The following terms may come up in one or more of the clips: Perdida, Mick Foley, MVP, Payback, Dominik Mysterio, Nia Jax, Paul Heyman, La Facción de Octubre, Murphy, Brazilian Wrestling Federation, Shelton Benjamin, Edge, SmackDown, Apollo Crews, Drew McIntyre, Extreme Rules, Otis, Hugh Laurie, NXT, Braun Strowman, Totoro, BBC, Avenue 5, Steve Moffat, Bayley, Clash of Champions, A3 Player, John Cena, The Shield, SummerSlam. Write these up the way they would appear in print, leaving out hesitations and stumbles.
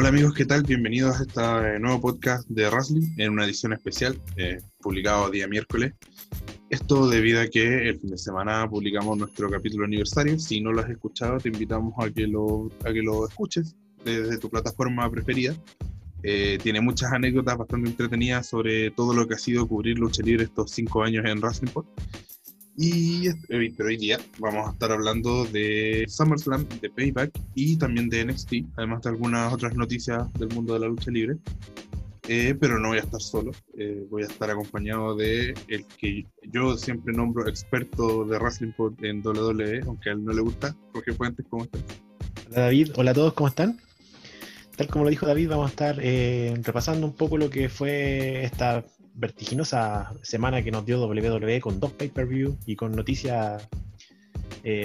Hola amigos, ¿qué tal? Bienvenidos a este nuevo podcast de Wrestling en una edición especial, publicado día miércoles. Esto debido a que el fin de semana publicamos nuestro capítulo aniversario. Si no lo has escuchado, te invitamos a que lo escuches desde tu plataforma preferida. Tiene muchas anécdotas bastante entretenidas sobre todo lo que ha sido cubrir lucha libre estos 5 años en Wrestling Pod. Pero hoy día vamos a estar hablando de SummerSlam, de Payback y también de NXT, además de algunas otras noticias del mundo de la lucha libre. Pero no voy a estar solo, voy a estar acompañado de el que yo siempre nombro experto de Wrestling Pod en WWE, aunque a él no le gusta. Jorge Fuentes, ¿cómo estás? Hola David, hola a todos, ¿cómo están? Tal como lo dijo David, vamos a estar repasando un poco lo que fue esta vertiginosa semana que nos dio WWE con 2 pay-per-view y con noticias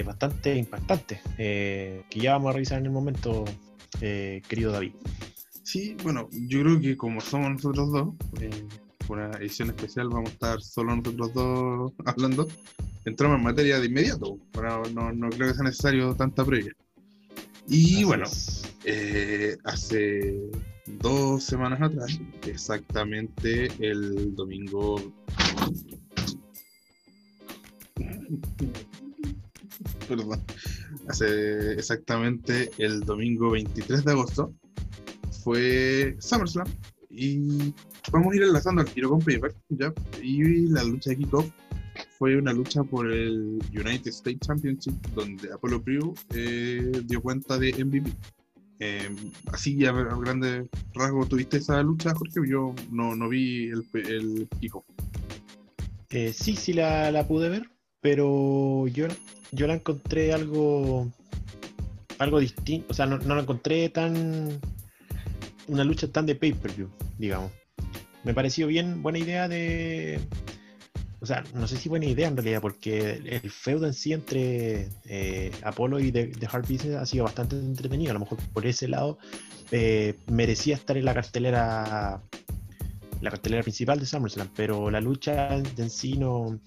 bastante impactantes que ya vamos a revisar en el momento, querido David. Sí, bueno, yo creo que como somos nosotros dos, una edición especial, vamos a estar solo nosotros dos hablando. Entramos en materia de inmediato, no creo que sea necesario tanta previa. Y bueno, hace 2 semanas atrás, exactamente el domingo... Perdón. Hace exactamente el domingo 23 de agosto fue SummerSlam. Y vamos a ir enlazando al tiro con Payback, ¿ya? Y la lucha de kickoff fue una lucha por el United States Championship, donde Apollo Crews dio cuenta de MVP. Así, a grandes rasgos, ¿tuviste esa lucha, Jorge? Yo no vi el kickoff. Sí, la pude ver, pero yo la encontré algo distinto. O sea, no la encontré una lucha tan de pay-per-view, digamos. Me pareció bien, buena idea de... O sea, no sé si buena idea en realidad, porque el feudo en sí entre Apollo y The Hurt Business ha sido bastante entretenido. A lo mejor por ese lado merecía estar en la cartelera principal de SummerSlam, pero la lucha en sí no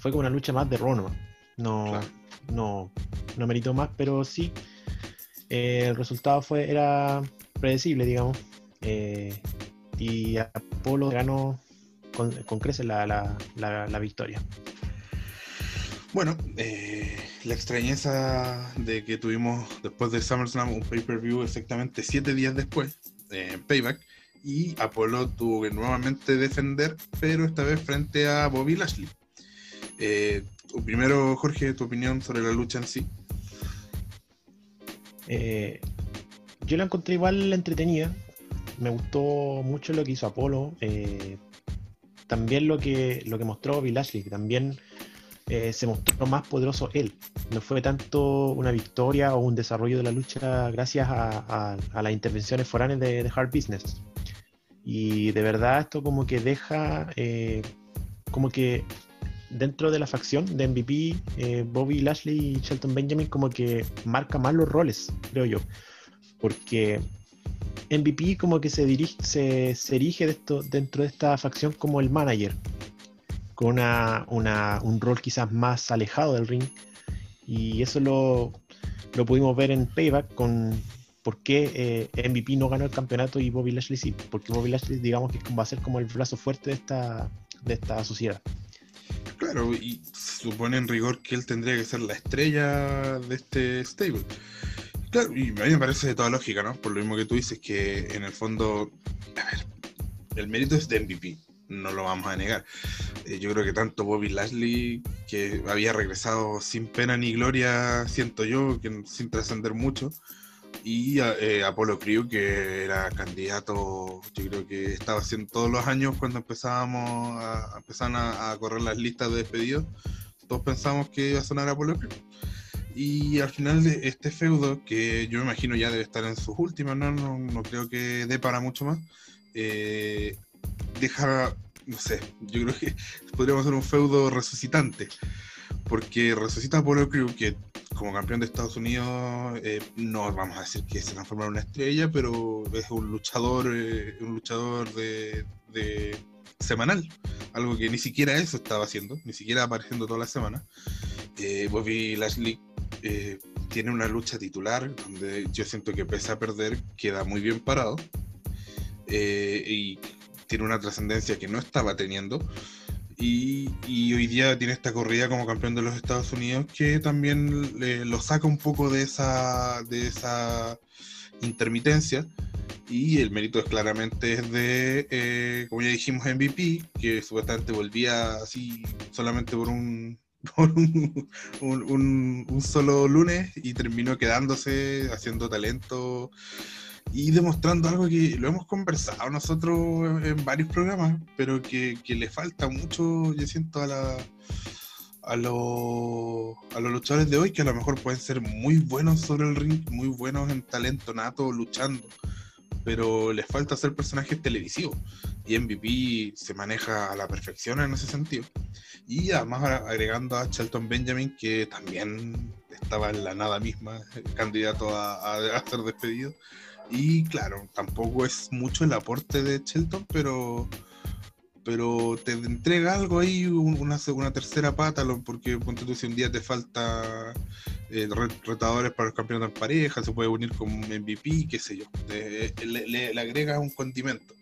fue como una lucha más de Raw. No meritó más, pero sí el resultado era predecible, digamos, y Apollo ganó con creces la victoria. Bueno, la extrañeza de que tuvimos después de SummerSlam un pay-per-view exactamente 7 días después, Payback, y Apollo tuvo que nuevamente defender, pero esta vez frente a Bobby Lashley. Primero, Jorge, tu opinión sobre la lucha en sí. Yo la encontré igual entretenida. Me gustó mucho lo que hizo Apollo, también lo que mostró Bobby Lashley, que también se mostró más poderoso él. No fue tanto una victoria o un desarrollo de la lucha gracias a las intervenciones foráneas de Hurt Business. Y de verdad esto como que deja como que dentro de la facción de MVP, Bobby Lashley y Shelton Benjamin como que marca más los roles, creo yo, porque MVP como que se erige dentro de esta facción como el manager, con un rol quizás más alejado del ring, y eso lo pudimos ver en Payback con por qué MVP no ganó el campeonato y Bobby Lashley sí, porque Bobby Lashley digamos que va a ser como el brazo fuerte de esta sociedad. Claro, y supone en rigor que él tendría que ser la estrella de este stable. Claro, y a mí me parece de toda lógica, ¿no? Por lo mismo que tú dices, que en el fondo, a ver, el mérito es de MVP, no lo vamos a negar. Yo creo que tanto Bobby Lashley, que había regresado sin pena ni gloria, siento yo, que sin trascender mucho, y Apollo Crews, que era candidato, yo creo que estaba haciendo todos los años cuando empezaban a correr las listas de despedidos, todos pensábamos que iba a sonar Apollo Crews. Y al final de este feudo, que yo me imagino ya debe estar en sus últimas, no creo que dé para mucho más, deja, no sé, yo creo que podríamos hacer un feudo resucitante, porque resucita Apollo Crews, que como campeón de Estados Unidos, no vamos a decir que se transforma en una estrella, pero es un luchador de semanal, algo que ni siquiera eso estaba haciendo, ni siquiera apareciendo toda la semana. Bobby Lashley tiene una lucha titular donde yo siento que pese a perder queda muy bien parado, y tiene una trascendencia que no estaba teniendo, y hoy día tiene esta corrida como campeón de los Estados Unidos que también lo saca un poco de esa intermitencia, y el mérito es claramente de, como ya dijimos, MVP, que supuestamente volvía así solamente por un solo lunes, y terminó quedándose, haciendo talento y demostrando algo que lo hemos conversado nosotros en varios programas, pero que le falta mucho, yo siento, a los luchadores de hoy, que a lo mejor pueden ser muy buenos sobre el ring, muy buenos en talento nato, luchando, pero les falta hacer personajes televisivos, y MVP se maneja a la perfección en ese sentido. Y además agregando a Shelton Benjamin, que también estaba en la nada misma, candidato a ser despedido. Y claro, tampoco es mucho el aporte de Shelton, pero te entrega algo ahí, una tercera pata, porque ponte tú, si un día te falta retadores para el campeonato en pareja, se puede unir con MVP, qué sé yo, le agrega un condimento.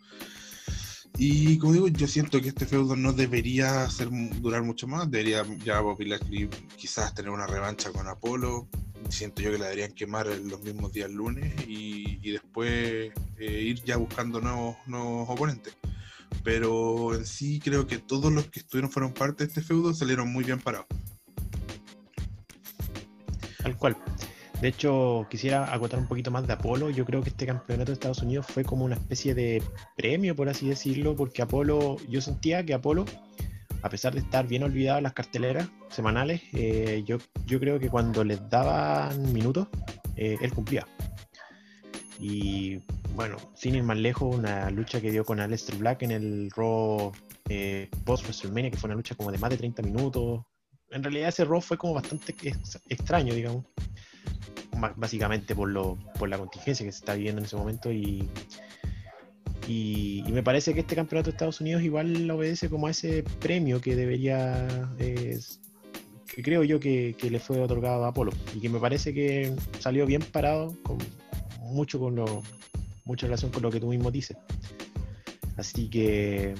Y como digo, yo siento que este feudo no debería durar mucho más, debería ya Bobby Lashley quizás tener una revancha con Apollo, siento yo que la deberían quemar los mismos días lunes, y después ir ya buscando nuevos oponentes. Pero en sí creo que todos los que estuvieron fueron parte de este feudo salieron muy bien parados. Tal cual. De hecho, quisiera acotar un poquito más de Apolo. Yo creo que este campeonato de Estados Unidos fue como una especie de premio, por así decirlo, porque Apolo, yo sentía que Apolo, a pesar de estar bien olvidado en las carteleras semanales, yo creo que cuando les daban minutos, él cumplía. Y bueno, sin ir más lejos, una lucha que dio con Aleister Black en el Raw post-WrestleMania, que fue una lucha como de más de 30 minutos. En realidad ese Raw fue como bastante extraño, digamos, básicamente por la contingencia que se está viviendo en ese momento, y me parece que este campeonato de Estados Unidos igual obedece como a ese premio que debería, que creo yo que le fue otorgado a Apolo, y que me parece que salió bien parado, mucha relación con lo que tú mismo dices. Así que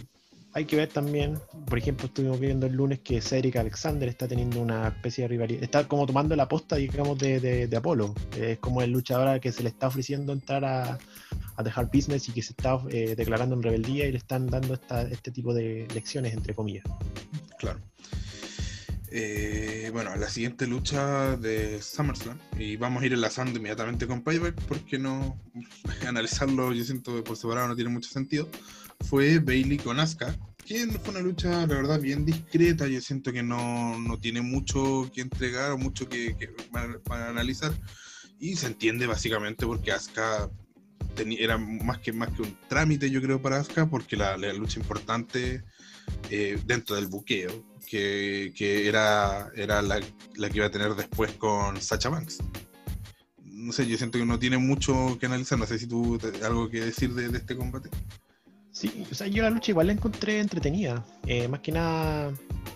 hay que ver también, por ejemplo, estuvimos viendo el lunes que Cedric Alexander está teniendo una especie de rivalidad, está como tomando la posta, digamos, de Apolo. Es como el luchador al que se le está ofreciendo entrar a The Hurt Business, y que se está declarando en rebeldía, y le están dando este tipo de lecciones, entre comillas. Claro. Bueno, la siguiente lucha de SummerSlam, y vamos a ir enlazando inmediatamente con Payback, porque no analizarlo, yo siento que por separado no tiene mucho sentido. Fue Bayley con Asuka, que fue una lucha, la verdad, bien discreta. Yo siento que no tiene mucho que entregar o mucho que para analizar, y se entiende básicamente porque Asuka era más que un trámite, yo creo, para Asuka, porque la lucha importante dentro del buqueo que era la que iba a tener después con Sasha Banks. No sé, yo siento que no tiene mucho que analizar. No sé si tú algo que decir de este combate. Sí, o sea, yo la lucha igual la encontré entretenida, más que nada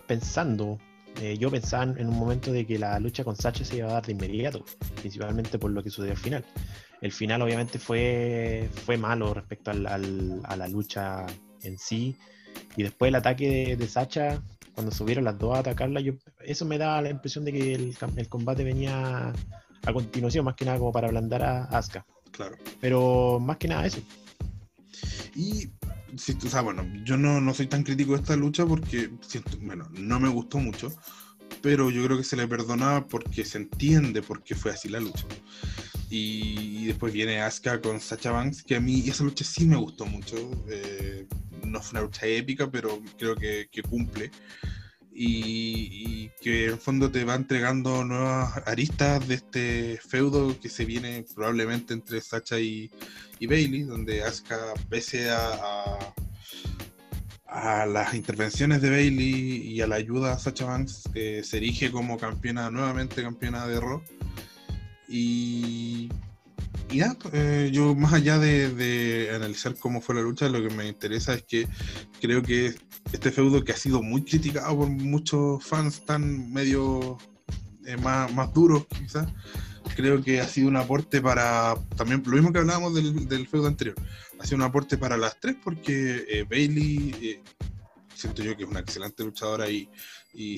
pensando, yo pensaba en un momento de que la lucha con Sasha se iba a dar de inmediato, principalmente por lo que sucedió al final. El final obviamente fue malo respecto a la lucha en sí, y después el ataque de Sasha, cuando subieron las dos a atacarla, eso me da la impresión de que el combate venía a continuación, más que nada como para ablandar a Asuka. Claro. Pero más que nada eso. Y, o sea, bueno, yo no soy tan crítico de esta lucha porque siento, bueno, no me gustó mucho, pero yo creo que se le perdonaba porque se entiende por qué fue así la lucha. Y después viene Asuka con Sasha Banks, que a mí esa lucha sí me gustó mucho. No fue una lucha épica, pero creo que cumple. Y que en el fondo te va entregando nuevas aristas de este feudo que se viene probablemente entre Sasha y Bayley, donde Asuka, pese a las intervenciones de Bayley y a la ayuda a Sasha Banks, se erige como campeona de Raw. Y nada, yo más allá de analizar cómo fue la lucha, lo que me interesa es que creo que este feudo, que ha sido muy criticado por muchos fans tan medio más duros quizás, creo que ha sido un aporte para, también lo mismo que hablábamos del feudo anterior, ha sido un aporte para las tres, porque Bayley, siento yo que es una excelente luchadora y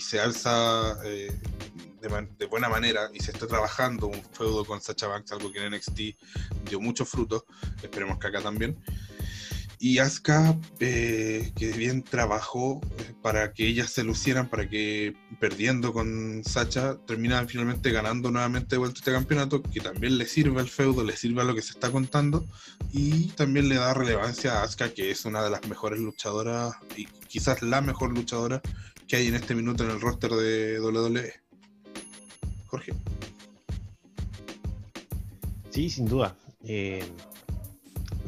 se alza de buena manera, y se está trabajando un feudo con Sasha Banks, algo que en NXT dio muchos frutos, esperemos que acá también. Y Asuka, que bien trabajó para que ellas se lucieran, para que perdiendo con Sasha terminaran finalmente ganando nuevamente de vuelta este campeonato, que también le sirve al feudo, le sirve a lo que se está contando, y también le da relevancia a Asuka, que es una de las mejores luchadoras y quizás la mejor luchadora que hay en este minuto en el roster de WWE. Jorge. Sí, sin duda.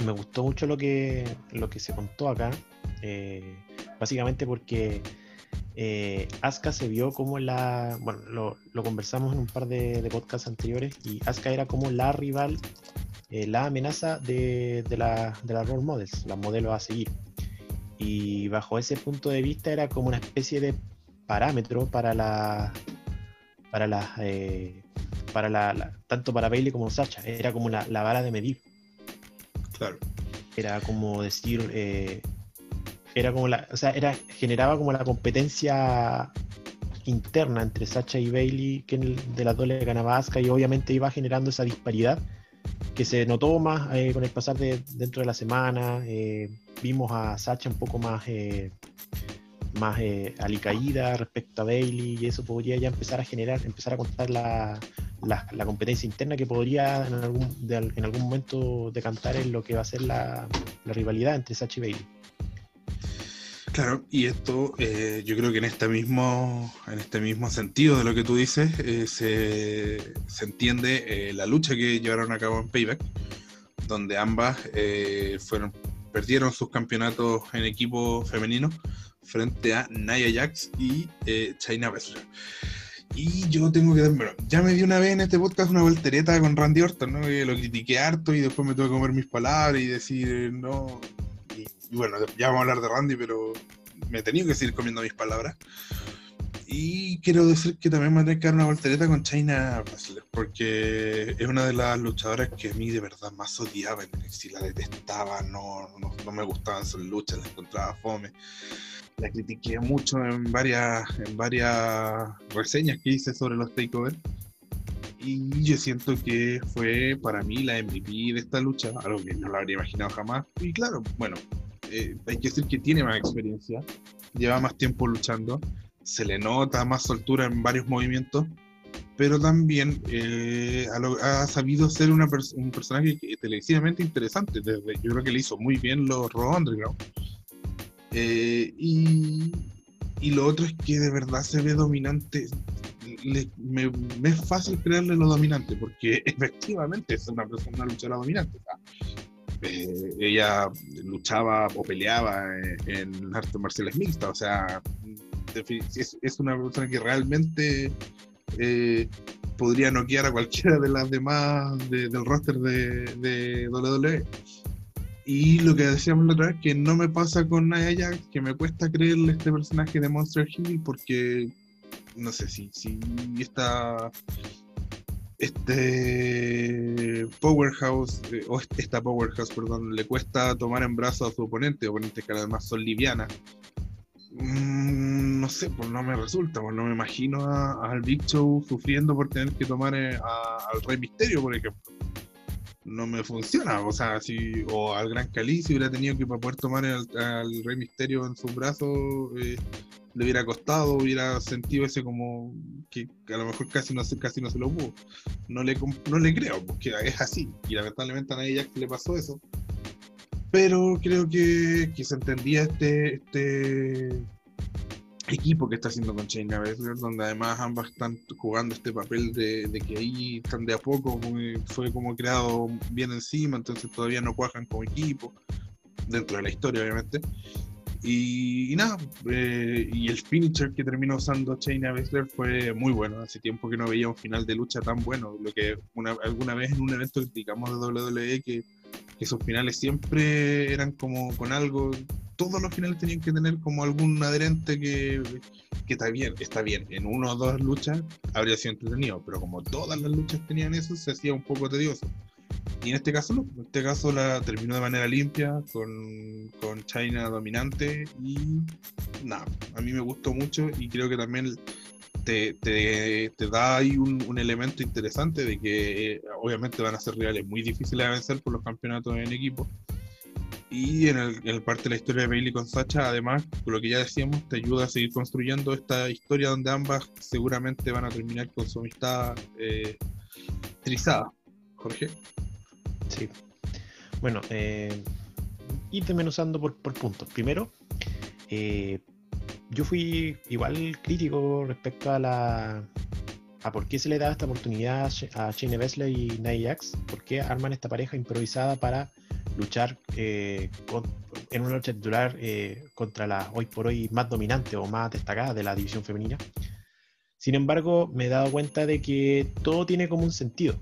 Me gustó mucho lo que se contó acá, básicamente porque Asuka se vio como la... Bueno, lo conversamos en un par de podcasts anteriores, y Asuka era como la rival, la amenaza de las role models, las modelos a seguir. Y bajo ese punto de vista era como una especie de parámetro para tanto para Bayley como Sasha, era como la vara de medir. Claro. Era como decir, era como la, o sea, era, generaba como la competencia interna entre Sasha y Bayley, que de las dos le ganaba Asuka, y obviamente iba generando esa disparidad que se notó más con el pasar dentro de la semana. Vimos a Sasha un poco más alicaída respecto a Bayley, y eso podría ya empezar a contar la competencia interna que podría en algún momento decantar en lo que va a ser la rivalidad entre Sasha y Bayley. Claro, y esto yo creo que en este mismo sentido de lo que tú dices, se entiende la lucha que llevaron a cabo en Payback, donde ambas perdieron sus campeonatos en equipo femenino frente a Nia Jax y Shayna Baszler. Y yo tengo que... Bueno, ya me di una vez en este podcast una voltereta con Randy Orton, ¿no? Que lo critiqué harto y después me tuve que comer mis palabras y decir no... Y bueno, ya vamos a hablar de Randy, pero me he tenido que seguir comiendo mis palabras. Y quiero decir que también me voy a tener que dar una voltereta con Shayna Baszler, porque es una de las luchadoras que a mí de verdad más odiaba en NXT. La detestaba, no me gustaban sus luchas, la encontraba fome. La critiqué mucho en varias reseñas que hice sobre los takeovers, y yo siento que fue para mí la MVP de esta lucha, algo que no lo habría imaginado jamás. Y claro, bueno, hay que decir que tiene más experiencia, lleva más tiempo luchando, se le nota más soltura en varios movimientos, pero también ha sabido ser un personaje televisivamente interesante. Yo creo que le hizo muy bien los Raw Underground. Y lo otro es que de verdad se ve dominante. Me es fácil creerle lo dominante, porque efectivamente es una persona luchadora dominante. Ella luchaba o peleaba en artes marciales mixtas, o sea, es una persona que realmente podría noquear a cualquiera de las demás del roster de WWE. Y lo que decíamos la otra vez, que no me pasa con Nia Jax, que me cuesta creerle este personaje de Monster Hill, porque no sé si esta powerhouse le cuesta tomar en brazos a su oponente que además son livianas. No sé, pues no me resulta, pues no me imagino al Big Show sufriendo por tener que tomar al Rey Mysterio, por ejemplo. No me funciona, o sea, o al Gran Khali, si hubiera tenido que para poder tomar al Rey Mysterio en sus brazos, le hubiera costado, hubiera sentido ese como que a lo mejor casi no se lo pudo. No le creo, porque es así, y lamentablemente a nadie ya le pasó eso. Pero creo que se entendía este equipo que está haciendo con Shayna Baszler, donde además ambas están jugando este papel de que ahí están de a poco, fue como creado bien encima, entonces todavía no cuajan como equipo, dentro de la historia obviamente. Y nada, y el finisher que terminó usando Shayna Baszler fue muy bueno. Hace tiempo que no veía un final de lucha tan bueno, lo que alguna vez en un evento criticamos de WWE, que sus finales siempre eran como con algo todos los finales tenían que tener como algún adherente que está bien, en una o dos luchas habría sido entretenido, pero como todas las luchas tenían eso, se hacía un poco tedioso. Y en este caso no, en este caso la terminó de manera limpia, con China dominante, y nada, a mí me gustó mucho, y creo que también te da ahí un elemento interesante de que obviamente van a ser rivales muy difíciles de vencer por los campeonatos en equipo. Y en el parte de la historia de Bayley con Sasha, además, por lo que ya decíamos, te ayuda a seguir construyendo esta historia donde ambas seguramente van a terminar con su amistad trizada. Jorge. Sí. Bueno, ir desmenuzando por puntos. Primero, yo fui igual crítico respecto a por qué se le da esta oportunidad a Shayna Baszler y Nia Jax, por qué arman esta pareja improvisada para luchar en una lucha titular contra la hoy por hoy más dominante o más destacada de la división femenina. Sin embargo, me he dado cuenta de que todo tiene como un sentido,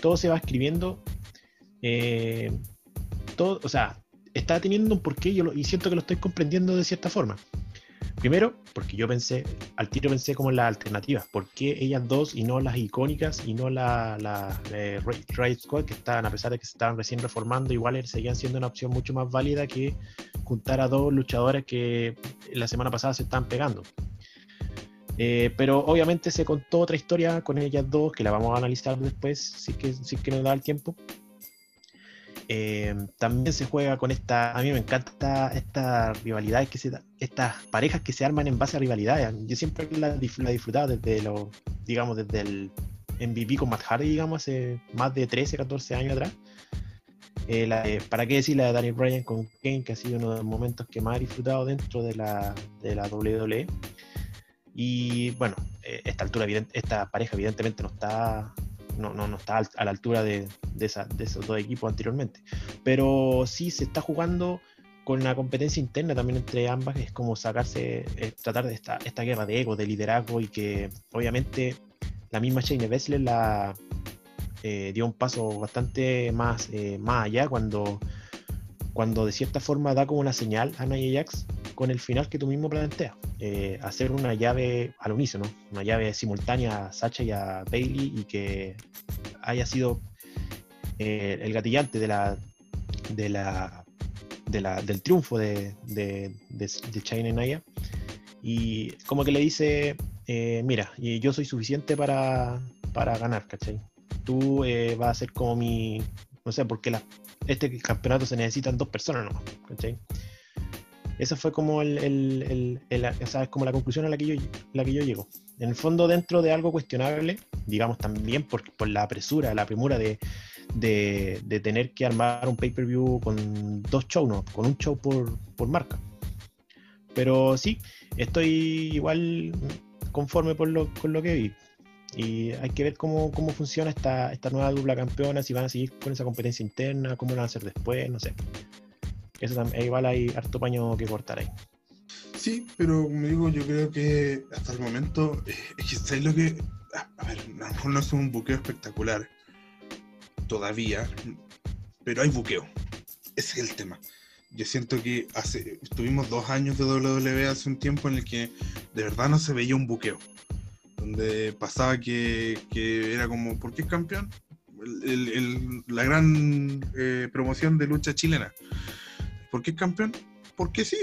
todo se va escribiendo, todo, o sea, está teniendo un porqué, y siento que lo estoy comprendiendo de cierta forma. Primero, porque yo al tiro pensé como en las alternativas, ¿por qué ellas dos y no las icónicas y no la Riot Squad, que estaban, a pesar de que se estaban recién reformando, igual seguían siendo una opción mucho más válida que juntar a dos luchadoras que la semana pasada se estaban pegando? Pero obviamente se contó otra historia con ellas dos, que la vamos a analizar después, si es que nos da el tiempo. También se juega con a mí me encanta estas rivalidades que se da, estas parejas que se arman en base a rivalidades. Yo siempre la he disfrutado desde el MVP con Matt Hardy, digamos, hace más de 13, 14 años atrás. ¿Para qué decir la de Daniel Bryan con Kane, que ha sido uno de los momentos que más he disfrutado dentro de la WWE? Y bueno, esta pareja evidentemente no está a la altura de esos dos equipos anteriormente, pero sí se está jugando con una competencia interna también entre ambas, que es como tratar de esta guerra de ego, de liderazgo, y que obviamente la misma Shayna Baszler dio un paso bastante más allá cuando de cierta forma da como una señal a Nia Jax con el final que tú mismo planteas, hacer una llave al unísono, una llave simultánea a Sasha y a Bayley, y que haya sido el gatillante del triunfo de Shayna y Nia, y como que le dice, mira, yo soy suficiente para ganar, ¿cachai? Tú vas a ser como mi, no sé, porque este campeonato se necesitan dos personas nomás, ¿cachai? Esa fue como esa es como la conclusión a la que yo llego. En el fondo, dentro de algo cuestionable, digamos, también por la apresura, la premura de tener que armar un pay-per-view con dos shows, no, con un show por marca. Pero sí, estoy igual conforme con lo que vi. Y hay que ver cómo funciona esta nueva dupla campeona, si van a seguir con esa competencia interna, cómo lo van a hacer después, no sé. Eso también, igual hay harto paño que cortar ahí. Sí, pero como digo, yo creo que hasta el momento es que sabéis lo que... A ver, a lo mejor no es un buqueo espectacular todavía, pero hay buqueo. Ese es el tema. Yo siento que tuvimos 2 años de WWE hace un tiempo en el que de verdad no se veía un buqueo, donde pasaba que era como, ¿por qué es campeón? La gran promoción de lucha chilena. ¿Por qué es campeón? ¿Por qué sí?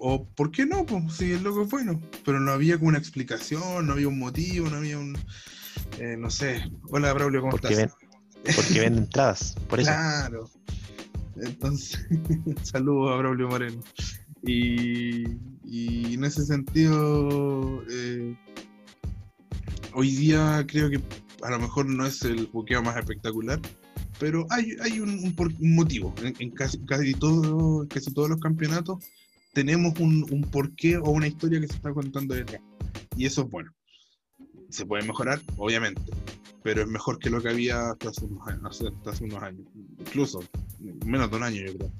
¿O por qué no? Si el loco es bueno. Pero no había como una explicación, no había un motivo, no había un... no sé. Hola, Braulio, ¿cómo estás? Porque venden entradas, por eso. Claro. Entonces, saludos a Braulio Moreno. Y en ese sentido, hoy día creo que a lo mejor no es el buqueo más espectacular, pero hay un motivo. En casi todos los campeonatos tenemos un porqué o una historia que se está contando detrás. Y eso es bueno. Se puede mejorar, obviamente, pero es mejor que lo que había hasta hace unos años. Incluso, menos de un año, yo creo.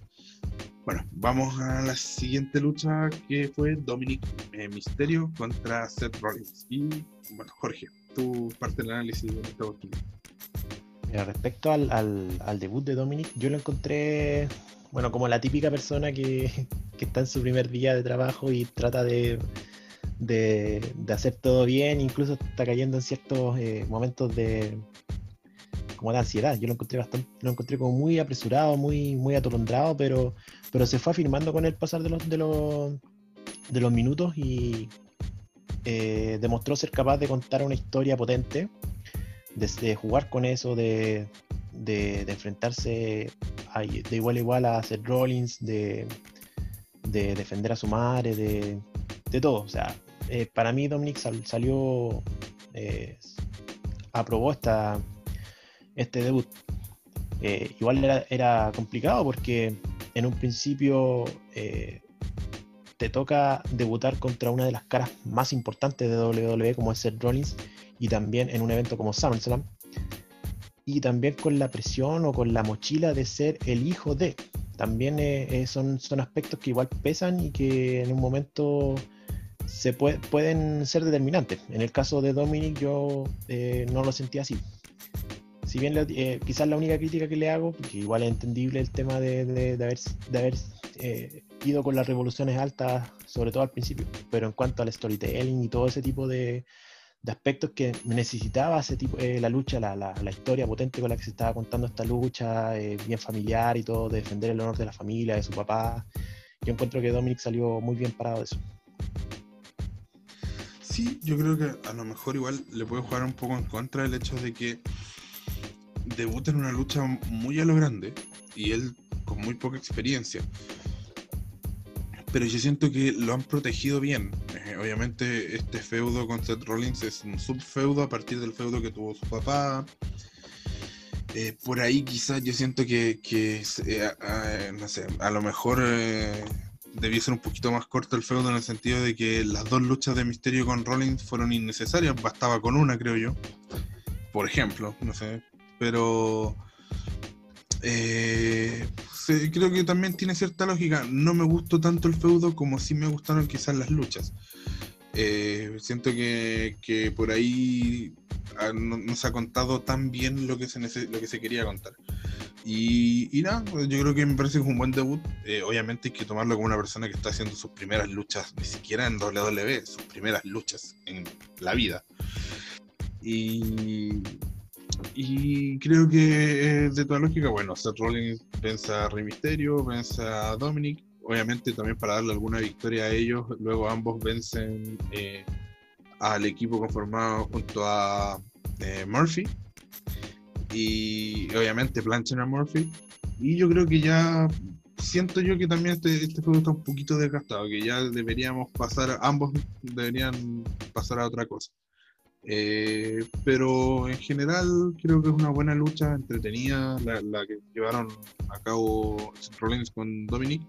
Bueno, vamos a la siguiente lucha, que fue Dominik Mysterio contra Seth Rollins. Y, bueno, Jorge, tú parte del análisis de esta oportunidad. Respecto al debut de Dominik, yo lo encontré, bueno, como la típica persona que, que está en su primer día de trabajo y trata de hacer todo bien, incluso está cayendo en ciertos momentos de como de ansiedad. Yo lo encontré como muy apresurado, muy atolondrado, pero se fue afirmando con el pasar de los minutos y demostró ser capaz de contar una historia potente, de jugar con eso, de enfrentarse de igual a igual a Seth Rollins, de defender a su madre, de todo. O sea, para mí Dominik salió aprobó este debut. Igual era complicado porque en un principio te toca debutar contra una de las caras más importantes de WWE como es Seth Rollins, y también en un evento como SummerSlam, y también con la presión o con la mochila de ser el hijo de. También son aspectos que igual pesan y que en un momento pueden ser determinantes. En el caso de Dominik yo no lo sentía así. Si bien quizás la única crítica que le hago, porque igual es entendible el tema de haber ido con las revoluciones altas, sobre todo al principio, pero en cuanto al storytelling y todo ese tipo de aspectos que necesitaba ese tipo, la lucha, la historia potente con la que se estaba contando esta lucha, bien familiar y todo, de defender el honor de la familia, de su papá. Yo encuentro que Dominik salió muy bien parado de eso. Sí, yo creo que a lo mejor igual le puede jugar un poco en contra el hecho de que debuta en una lucha muy a lo grande y él con muy poca experiencia, pero yo siento que lo han protegido bien. Obviamente este feudo con Seth Rollins es un subfeudo a partir del feudo que tuvo su papá. Por ahí quizás yo siento que no sé, a lo mejor debía ser un poquito más corto el feudo, en el sentido de que las dos luchas de Mysterio con Rollins fueron innecesarias, bastaba con una, creo yo, por ejemplo, no sé. Pero creo que también tiene cierta lógica. No me gustó tanto el feudo como sí me gustaron quizás las luchas. Siento que por ahí no se ha contado tan bien lo que se quería contar. Y nada, yo creo que me parece que es un buen debut. Obviamente hay que tomarlo como una persona que está haciendo sus primeras luchas, ni siquiera en WWE, sus primeras luchas en la vida. Y creo que de toda lógica, bueno, Seth Rollins vence a Rey Mysterio, vence a Dominik, obviamente también para darle alguna victoria a ellos. Luego ambos vencen al equipo conformado junto a Murphy, y obviamente planchan a Murphy. Y yo creo que ya siento yo que también este juego está un poquito desgastado, que ya ambos deberían pasar a otra cosa. Pero en general creo que es una buena lucha, entretenida, la que llevaron a cabo Seth Rollins con Dominik,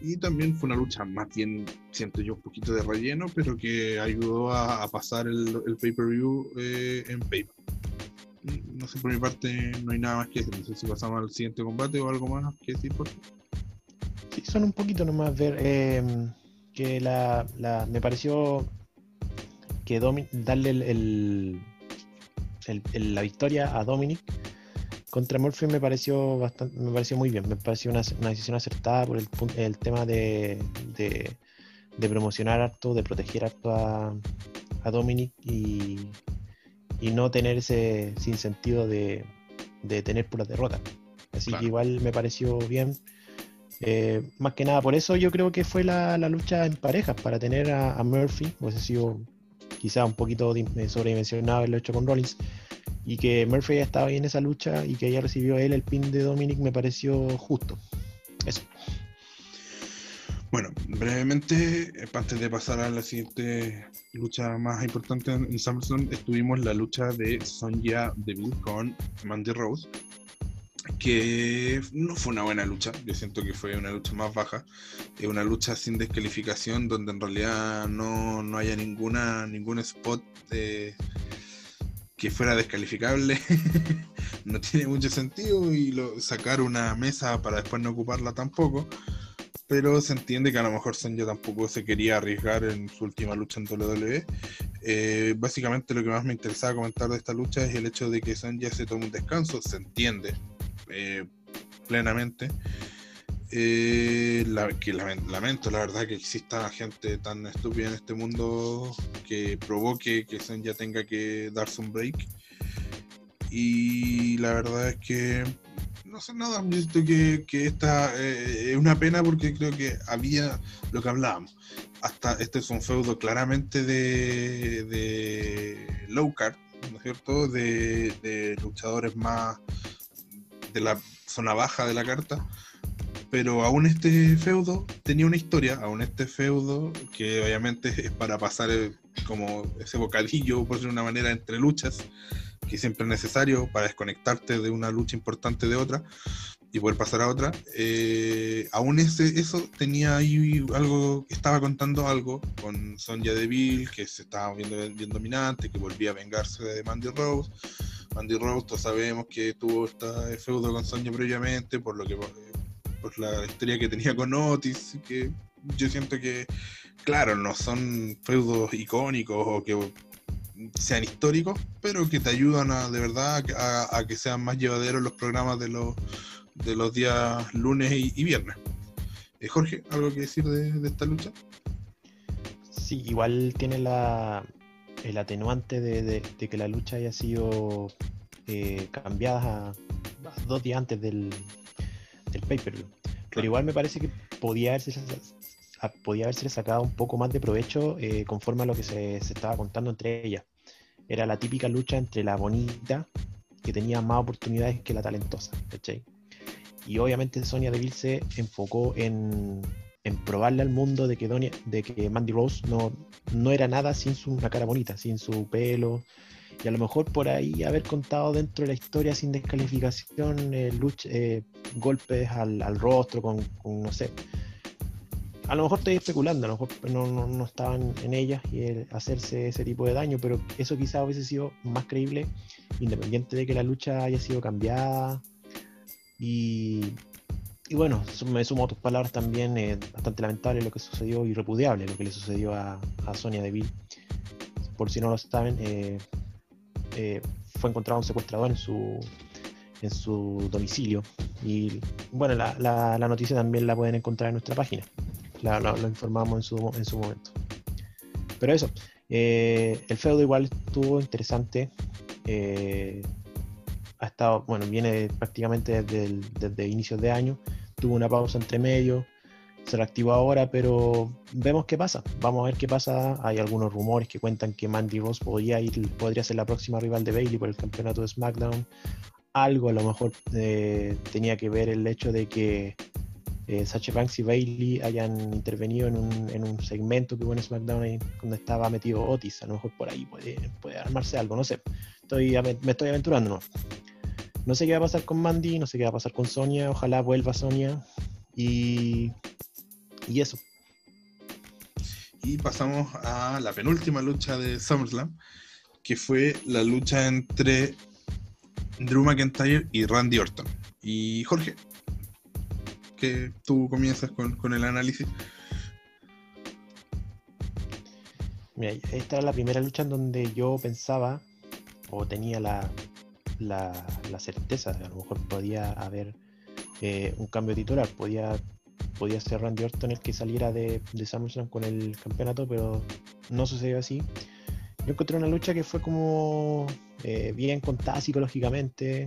y también fue una lucha más bien, siento yo, un poquito de relleno, pero que ayudó a pasar el pay-per-view en Payback. No sé, por mi parte no hay nada más que decir. No sé si pasamos al siguiente combate o algo más que decir. Sí, son un poquito nomás ver que me pareció que darle la victoria a Dominik contra Murphy me pareció muy bien. Me pareció una decisión acertada por el tema de promocionar harto, de proteger harto a Dominik, y no tener ese sinsentido de tener puras derrotas. Así claro, que igual me pareció bien. Más que nada por eso yo creo que fue la lucha en parejas, para tener a Murphy, pues ha sido quizá un poquito sobredimensionado haberlo hecho con Rollins, y que Murphy haya estado ahí en esa lucha y que haya recibido él el pin de Dominik me pareció justo. Eso. Bueno, brevemente, antes de pasar a la siguiente lucha más importante en SummerSlam, estuvimos la lucha de Sonya Deville con Mandy Rose, que no fue una buena lucha. Yo siento que fue una lucha más baja, una lucha sin descalificación, donde en realidad no haya ningún spot que fuera descalificable. No tiene mucho sentido, y sacar una mesa para después no ocuparla tampoco, pero se entiende que a lo mejor Sonya tampoco se quería arriesgar en su última lucha en WWE. Básicamente lo que más me interesaba comentar de esta lucha es el hecho de que Sonya se tome un descanso, se entiende plenamente. Lamento, la verdad, que exista gente tan estúpida en este mundo que provoque que Sonya tenga que darse un break. Y la verdad es que no sé nada, visto que esta es una pena, porque creo que había lo que hablábamos. Hasta este es un feudo claramente de low card, ¿no es cierto? De luchadores más de la zona baja de la carta. Pero aún este feudo tenía una historia, aún este feudo, que obviamente es para pasar como ese bocadillo, por decirlo de una manera, entre luchas, que siempre es necesario para desconectarte de una lucha importante de otra y poder pasar a otra. Aún eso tenía ahí algo, estaba contando algo con Sonya Deville, que se estaba viendo bien dominante, que volvía a vengarse de Mandy Rose. Mandy Rose, todos sabemos que tuvo este feudo con Sonya previamente, por lo que... por la historia que tenía con Otis, que yo siento que, claro, no son feudos icónicos o que sean históricos, pero que te ayudan a, de verdad, a que sean más llevaderos los programas de los días lunes y viernes. Jorge, ¿algo que decir de esta lucha? Sí, igual tiene el atenuante de que la lucha haya sido cambiada dos días antes del pay-per-view, claro. Pero igual me parece que podía haberse sacado un poco más de provecho conforme a lo que se estaba contando entre ellas. Era la típica lucha entre la bonita, que tenía más oportunidades que la talentosa, ¿cachai? Y obviamente Sonya Deville se enfocó en probarle al mundo de que Mandy Rose no era nada sin una cara bonita, sin su pelo. Y a lo mejor por ahí haber contado dentro de la historia sin descalificación, golpes al rostro con no sé. A lo mejor estoy especulando, a lo mejor no estaban en ellas y el hacerse ese tipo de daño, pero eso quizás hubiese sido más creíble, independiente de que la lucha haya sido cambiada. Y bueno, me sumo a tus palabras también, bastante lamentable lo que sucedió y repudiable lo que le sucedió a Sonya Deville. Por si no lo saben, fue encontrado un secuestrador en su domicilio. Y bueno, la noticia también la pueden encontrar en nuestra página, lo informamos en su momento. Pero eso, el feudo igual estuvo interesante, ha estado, bueno, viene prácticamente desde inicios de año, tuvo una pausa entre medio, se reactivó ahora, pero vemos qué pasa. Vamos a ver qué pasa. Hay algunos rumores que cuentan que Mandy Rose podría ser la próxima rival de Bayley por el campeonato de SmackDown. Algo a lo mejor tenía que ver el hecho de que Sasha Banks y Bayley hayan intervenido en un segmento que hubo en SmackDown donde estaba metido Otis. A lo mejor por ahí puede armarse algo, no sé. Me estoy aventurando, no sé qué va a pasar con Mandy, no sé qué va a pasar con Sonya. Ojalá vuelva Sonya. Y eso. Y pasamos a la penúltima lucha de SummerSlam, que fue la lucha entre Drew McIntyre y Randy Orton. Y Jorge, que tú comienzas con el análisis. Mira, esta era la primera lucha en donde yo pensaba, o tenía la certeza, que a lo mejor podía haber un cambio de titular, podía ser Randy Orton el que saliera de SummerSlam con el campeonato, pero no sucedió así. Yo encontré una lucha que fue como bien contada psicológicamente,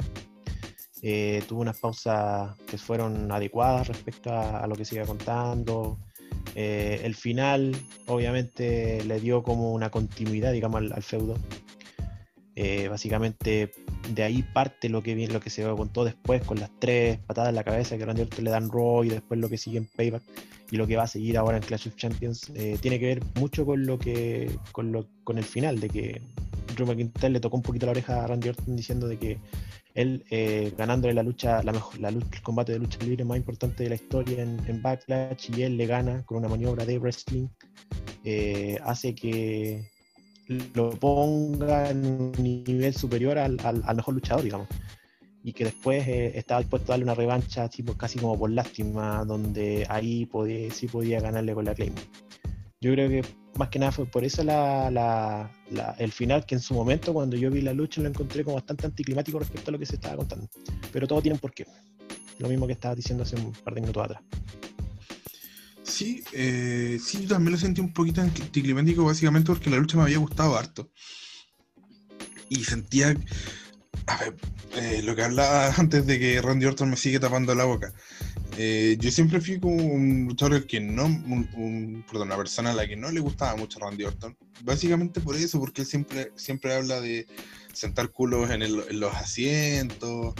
tuvo unas pausas que fueron adecuadas respecto a lo que se iba contando. El final obviamente le dio como una continuidad, digamos, al feudo. Básicamente de ahí parte lo que se contó después, con las tres patadas en la cabeza que Randy Orton le dan Raw, y después lo que sigue en Payback y lo que va a seguir ahora en Clash of Champions. Tiene que ver mucho con el final, de que Drew McIntyre le tocó un poquito la oreja a Randy Orton diciendo de que él, ganándole la lucha, el combate de lucha libre más importante de la historia en Backlash, y él le gana con una maniobra de wrestling, hace que lo ponga en un nivel superior al mejor luchador, digamos, y que después estaba dispuesto a darle una revancha tipo casi como por lástima, donde ahí podía ganarle con la Claymore. Yo creo que más que nada fue por eso el final, que en su momento cuando yo vi la lucha lo encontré como bastante anticlimático respecto a lo que se estaba contando, pero todo tiene un porqué. lo mismo que estaba diciendo hace un par de minutos atrás. Sí, sí, yo también lo sentí un poquito anticlimático, básicamente porque la lucha me había gustado harto. Y sentía, a ver, lo que hablaba antes de que Randy Orton me sigue tapando la boca. Yo siempre fui como un luchador que no, una persona a la que no le gustaba mucho Randy Orton. Básicamente por eso, porque él siempre habla de sentar culos en los asientos.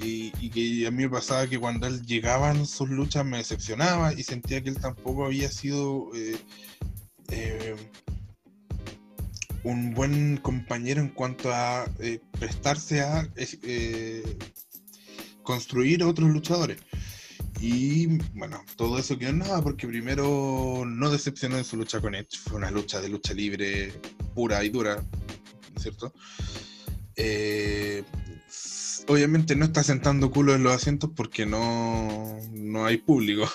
Y que a mí me pasaba que cuando él llegaba en sus luchas me decepcionaba y sentía que él tampoco había sido un buen compañero en cuanto a prestarse a construir otros luchadores. Y bueno, todo eso quedó en nada porque primero no decepcionó de su lucha con Edge, fue una lucha de lucha libre pura y dura, ¿cierto? Obviamente no está sentando culo en los asientos porque no hay público.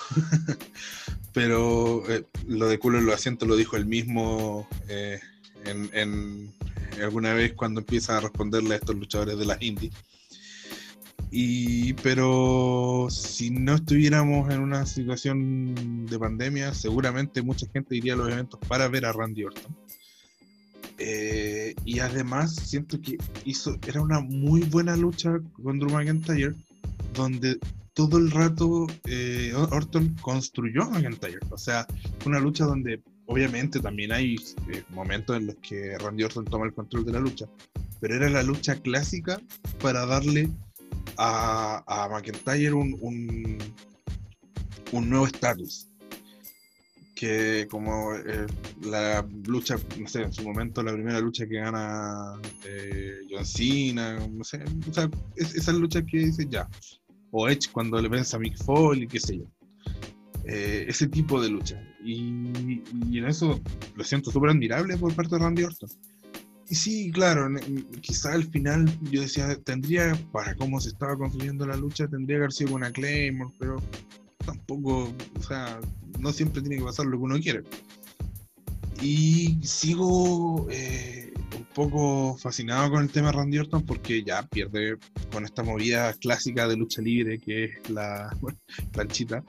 Pero lo de culo en los asientos lo dijo él mismo en alguna vez cuando empieza a responderle a estos luchadores de las indies. Pero si no estuviéramos en una situación de pandemia, seguramente mucha gente iría a los eventos para ver a Randy Orton. Y además siento que era una muy buena lucha con Drew McIntyre, donde todo el rato Orton construyó a McIntyre. O sea, una lucha donde obviamente también hay momentos en los que Randy Orton toma el control de la lucha, pero era la lucha clásica para darle a McIntyre un nuevo estatus. Que como la lucha, no sé, en su momento la primera lucha que gana John Cena, no sé, o sea, esas luchas que dice ya, o Edge cuando le vence a Mick Foley, qué sé yo, ese tipo de lucha, y en eso lo siento súper admirable por parte de Randy Orton. Y sí, claro, quizá al final yo decía, tendría, para cómo se estaba construyendo la lucha, tendría que haber sido una Claymore, pero tampoco, o sea, no siempre tiene que pasar lo que uno quiere. Y sigo un poco fascinado con el tema de Randy Orton porque ya pierde con esta movida clásica de lucha libre que es la planchita.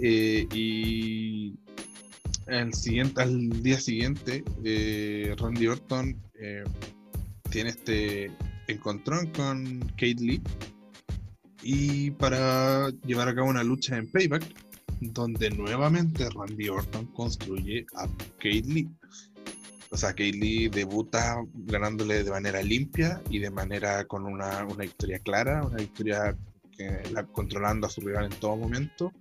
Y al día siguiente Randy Orton tiene este encontrón con Kate Lee y para llevar a cabo una lucha en Payback, donde nuevamente Randy Orton construye a Kate Lee. O sea, Kate Lee debuta ganándole de manera limpia y de manera con una victoria clara, una victoria controlando a su rival en todo momento,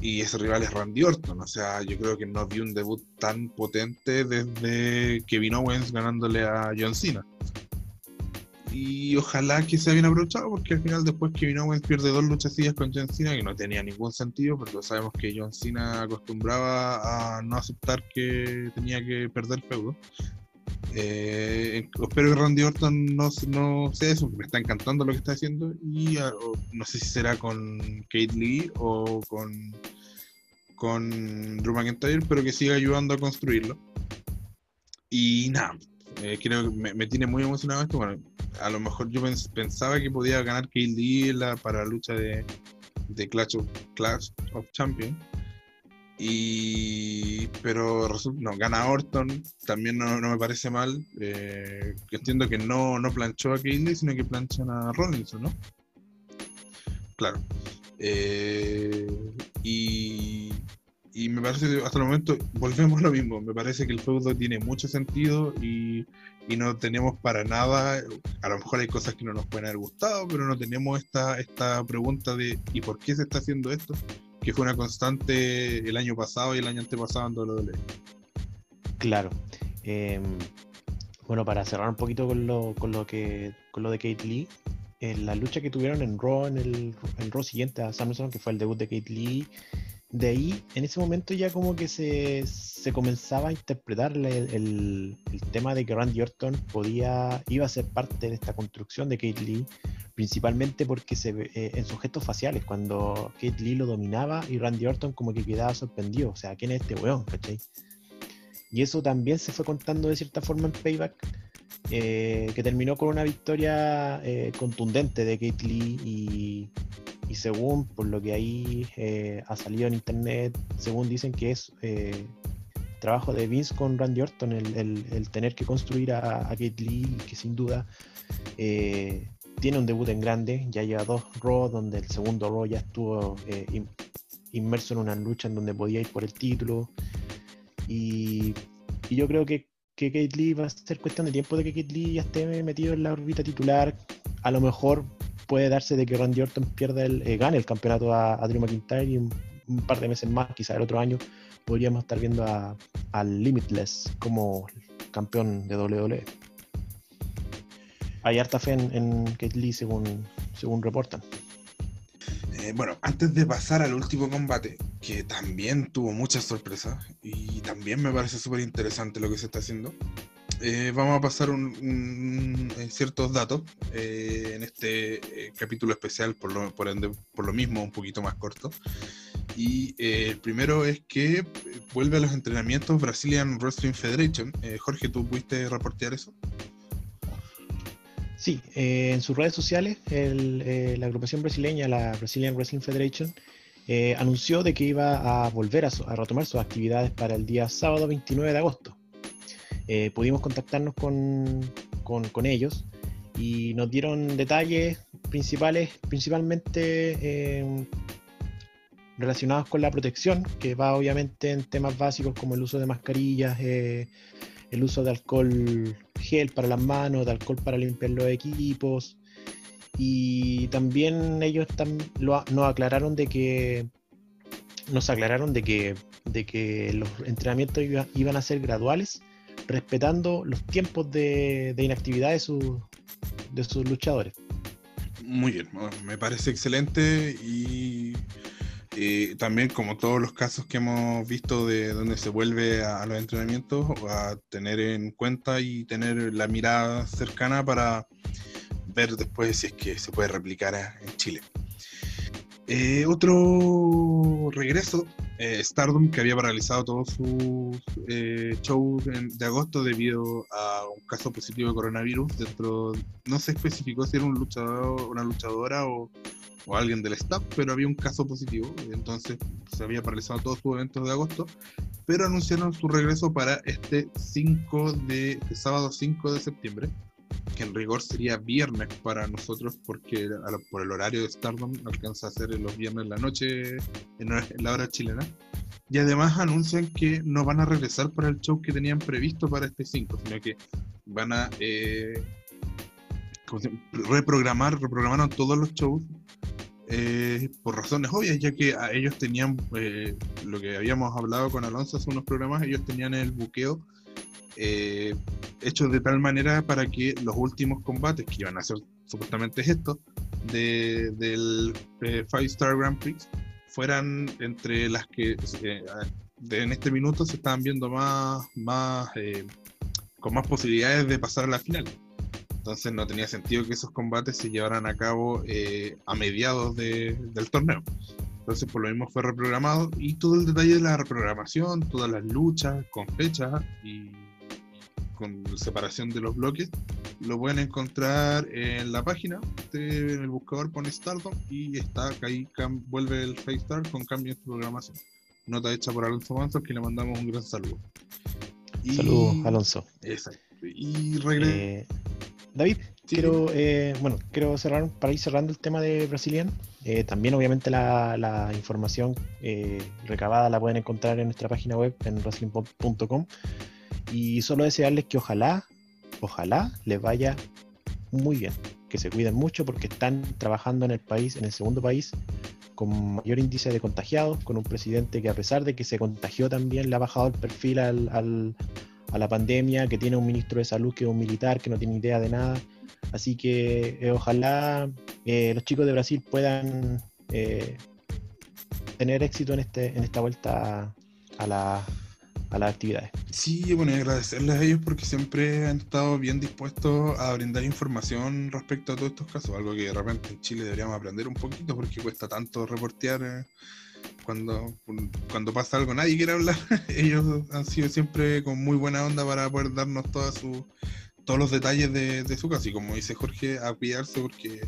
y ese rival es Randy Orton. O sea, yo creo que no vi un debut tan potente desde Kevin Owens ganándole a John Cena. Y ojalá que se hayan aprovechado, porque al final después Kevin Owens pierde dos luchacillas con John Cena, que no tenía ningún sentido, porque sabemos que John Cena acostumbraba a no aceptar que tenía que perder feudo. Espero que Randy Orton no sea eso, porque me está encantando lo que está haciendo, y no sé si será con Kate Lee o con Drew McIntyre, pero que siga ayudando a construirlo. Y nada, creo que me tiene muy emocionado esto. Bueno, a lo mejor yo pensaba que podía ganar Kate Lee para la lucha de Clash of Champions, pero gana Orton, también no me parece mal. Entiendo que no planchó a Kate Lee, sino que planchan a Rollins, ¿no? Claro. Y me parece que hasta el momento volvemos a lo mismo. Me parece que el feudo tiene mucho sentido y no tenemos para nada, a lo mejor hay cosas que no nos pueden haber gustado, pero no tenemos esta pregunta de ¿y por qué se está haciendo esto?, que fue una constante el año pasado y el año antepasado en WWE. Claro. Bueno, para cerrar un poquito con lo de Kate Lee, la lucha que tuvieron en Raw, en Raw siguiente a SummerSlam, que fue el debut de Kate Lee, de ahí, en ese momento ya como que se comenzaba a interpretar el tema de que Randy Orton iba a ser parte de esta construcción de Kate Lee, principalmente porque en sus gestos faciales, cuando Kate Lee lo dominaba y Randy Orton como que quedaba sorprendido, o sea, ¿quién es este weón?, ¿cachai? Y eso también se fue contando de cierta forma en Payback, que terminó con una victoria contundente de Kate Lee y según por lo que ahí ha salido en internet, según dicen que es trabajo de Vince con Randy Orton el tener que construir a Kate Lee, que sin duda tiene un debut en grande, ya lleva 2 Raw, donde el segundo Raw ya estuvo inmerso en una lucha en donde podía ir por el título, y yo creo que Kate Lee va a ser cuestión de tiempo de que Kate Lee ya esté metido en la órbita titular. A lo mejor puede darse de que Randy Orton pierda gane el campeonato a Drew McIntyre, y un par de meses más, quizás el otro año, podríamos estar viendo a Limitless como campeón de WWE. Hay harta fe en Kate Lee según reportan. Bueno, antes de pasar al último combate, que también tuvo muchas sorpresas y también me parece súper interesante lo que se está haciendo, vamos a pasar ciertos datos en este capítulo especial, por lo mismo un poquito más corto. Y el primero es que vuelve a los entrenamientos Brazilian Wrestling Federation. Jorge, ¿tú pudiste reportear eso? Sí, en sus redes sociales la agrupación brasileña, la Brazilian Wrestling Federation, anunció de que iba a volver a retomar sus actividades para el día sábado 29 de agosto. Pudimos contactarnos con ellos y nos dieron detalles principalmente relacionados con la protección, que va obviamente en temas básicos como el uso de mascarillas, el uso de alcohol gel para las manos, de alcohol para limpiar los equipos, y también ellos nos aclararon de que los entrenamientos iban a ser graduales, respetando los tiempos de inactividad de sus luchadores. Muy bien, me parece excelente. Y también, como todos los casos que hemos visto de donde se vuelve a los entrenamientos, a tener en cuenta y tener la mirada cercana para ver después si es que se puede replicar en Chile. Otro regreso, Stardom, que había paralizado todos sus shows de agosto debido a un caso positivo de coronavirus. No se especificó si era un luchador, una luchadora o alguien del staff, pero había un caso positivo, entonces se había paralizado todos sus eventos de agosto, pero anunciaron su regreso para este sábado 5 de septiembre, que en rigor sería viernes para nosotros, porque por el horario de Stardom alcanza a ser los viernes en la noche, en la hora chilena, y además anuncian que no van a regresar para el show que tenían previsto para este 5, sino que van a reprogramaron todos los shows, por razones obvias, ya que ellos tenían lo que habíamos hablado con Alonso hace unos programas, ellos tenían el buqueo hecho de tal manera para que los últimos combates, que iban a ser supuestamente estos del 5-Star Grand Prix, fueran entre las que en este minuto se estaban viendo con más posibilidades de pasar a la final. Entonces no tenía sentido que esos combates se llevaran a cabo a mediados del torneo. Entonces por lo mismo fue reprogramado, y todo el detalle de la reprogramación, todas las luchas con fechas y con separación de los bloques, lo pueden encontrar en la página. Usted en el buscador pone Stardom y está ahí, vuelve el Five Star con cambios de programación. Nota hecha por Alonso Manzos, que le mandamos un gran saludo. Saludos, Alonso. Exacto. Y David, sí. Quiero cerrar, para ir cerrando el tema de Brazilian. También obviamente la información recabada la pueden encontrar en nuestra página web, en wrestlingpop.com, y solo desearles que ojalá les vaya muy bien, que se cuiden mucho, porque están trabajando en el país, en el segundo país con mayor índice de contagiados, con un presidente que, a pesar de que se contagió, también le ha bajado el perfil a la pandemia, que tiene un ministro de salud que es un militar, que no tiene idea de nada. Así que ojalá los chicos de Brasil puedan tener éxito en esta vuelta a las actividades. Sí, bueno, y agradecerles a ellos, porque siempre han estado bien dispuestos a brindar información respecto a todos estos casos, algo que de repente en Chile deberíamos aprender un poquito, porque cuesta tanto reportear. Cuando pasa algo nadie quiere hablar. Ellos han sido siempre con muy buena onda para poder darnos toda su todos los detalles de su caso, y como dice Jorge, a cuidarse, porque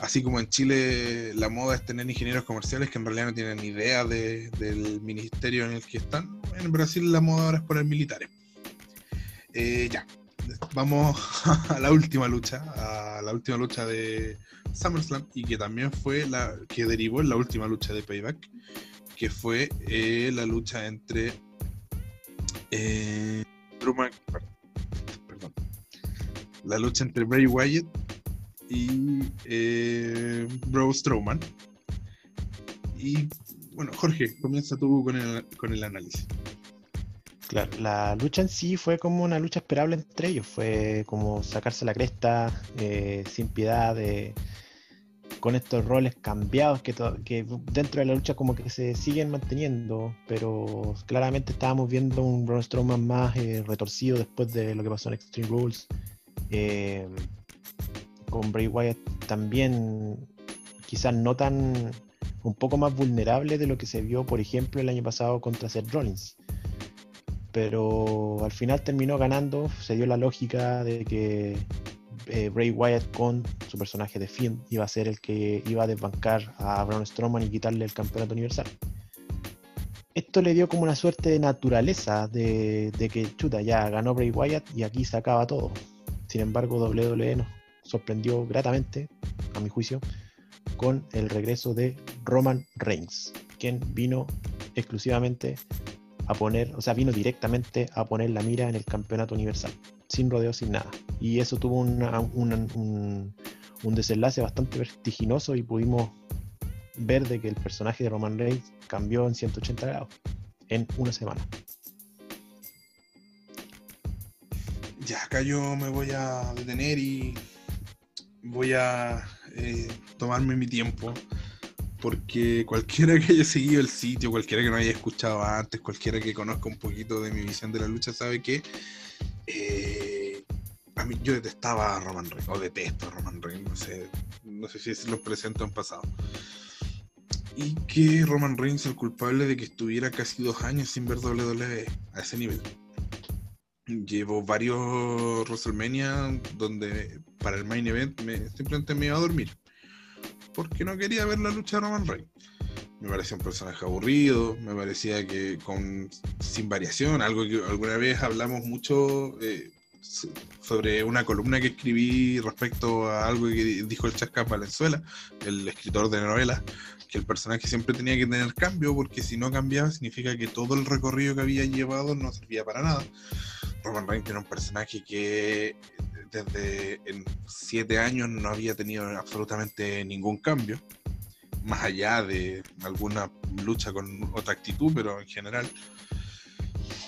así como en Chile la moda es tener ingenieros comerciales que en realidad no tienen ni idea del ministerio en el que están, en Brasil la moda ahora es poner militares. Ya, vamos a la última lucha de SummerSlam, y que también fue la que derivó en la última lucha de Payback, que fue la lucha entre Bray Wyatt y Braun Strowman. Y bueno, Jorge, comienza tú con el análisis. Claro, la lucha en sí fue como una lucha esperable entre ellos, fue como sacarse la cresta sin piedad, con estos roles cambiados que dentro de la lucha como que se siguen manteniendo, pero claramente estábamos viendo un Braun Strowman más retorcido después de lo que pasó en Extreme Rules, con Bray Wyatt también quizás no tan, un poco más vulnerable de lo que se vio por ejemplo el año pasado contra Seth Rollins. Pero al final terminó ganando, se dio la lógica de que Bray Wyatt con su personaje de Finn iba a ser el que iba a desbancar a Braun Strowman y quitarle el campeonato universal. Esto le dio como una suerte de naturaleza de que chuta, ya ganó Bray Wyatt y aquí se acaba todo. Sin embargo, WWE nos sorprendió gratamente, a mi juicio, con el regreso de Roman Reigns, quien vino exclusivamente a poner, o sea, vino directamente a poner la mira en el campeonato universal, sin rodeos, sin nada, y eso tuvo un desenlace bastante vertiginoso, y pudimos ver de que el personaje de Roman Reigns cambió en 180 grados en una semana. Ya, acá yo me voy a detener y voy a tomarme mi tiempo, porque cualquiera que haya seguido el sitio, cualquiera que no haya escuchado antes, cualquiera que conozca un poquito de mi visión de la lucha, sabe que a mí, yo detestaba a Roman Reigns, o detesto a Roman Reigns, no sé si se los presento en pasado, y que Roman Reigns es el culpable de que estuviera casi 2 años sin ver WWE a ese nivel. Llevo varios WrestleMania donde para el main event simplemente me iba a dormir, porque no quería ver la lucha de Roman Reigns. Me parecía un personaje aburrido, me parecía que sin variación, algo que alguna vez hablamos mucho sobre una columna que escribí respecto a algo que dijo el Chasca Valenzuela, el escritor de novelas, que el personaje siempre tenía que tener cambio, porque si no cambiaba significa que todo el recorrido que había llevado no servía para nada. Roman Reigns era un personaje que desde en 7 años no había tenido absolutamente ningún cambio, más allá de alguna lucha con otra actitud, pero en general.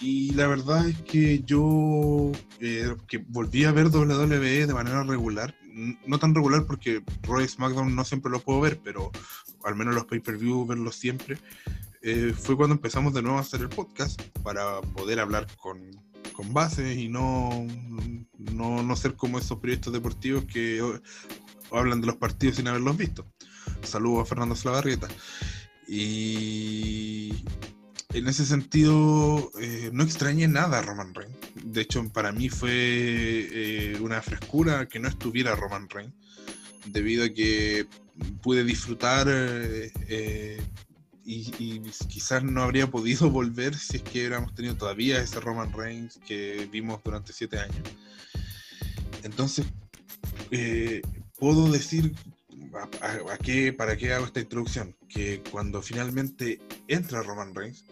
Y la verdad es que yo que volví a ver WWE de manera regular, no tan regular porque Raw y SmackDown no siempre lo puedo ver, pero al menos los pay-per-view verlos siempre, fue cuando empezamos de nuevo a hacer el podcast para poder hablar con bases y no ser como esos periodistas deportivos que hablan de los partidos sin haberlos visto. Saludos a Fernando Slavarrieta. Y en ese sentido no extrañé nada a Roman Reigns. De hecho, para mí fue una frescura que no estuviera Roman Reigns, debido a que pude disfrutar y quizás no habría podido volver si es que hubiéramos tenido todavía ese Roman Reigns que vimos durante 7 años. Entonces, puedo decir, ¿para qué hago esta introducción? Que cuando finalmente entra Roman Reigns,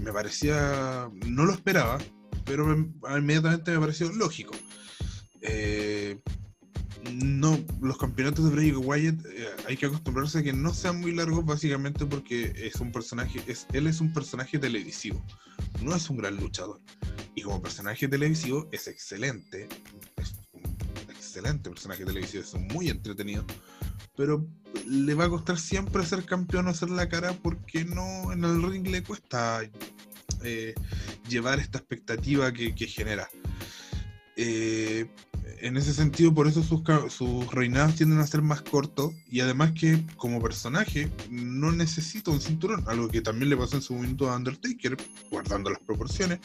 me parecía, no lo esperaba, pero inmediatamente me pareció lógico. No, los campeonatos de Bray Wyatt hay que acostumbrarse a que no sean muy largos, básicamente porque él es un personaje televisivo, no es un gran luchador, y como personaje televisivo es excelente, es un excelente personaje televisivo, es muy entretenido, pero le va a costar siempre ser campeón o ser la cara, porque no, en el ring le cuesta llevar esta expectativa que genera. En ese sentido, por eso sus reinados tienden a ser más cortos, y además que como personaje no necesita un cinturón, algo que también le pasó en su momento a Undertaker, guardando las proporciones,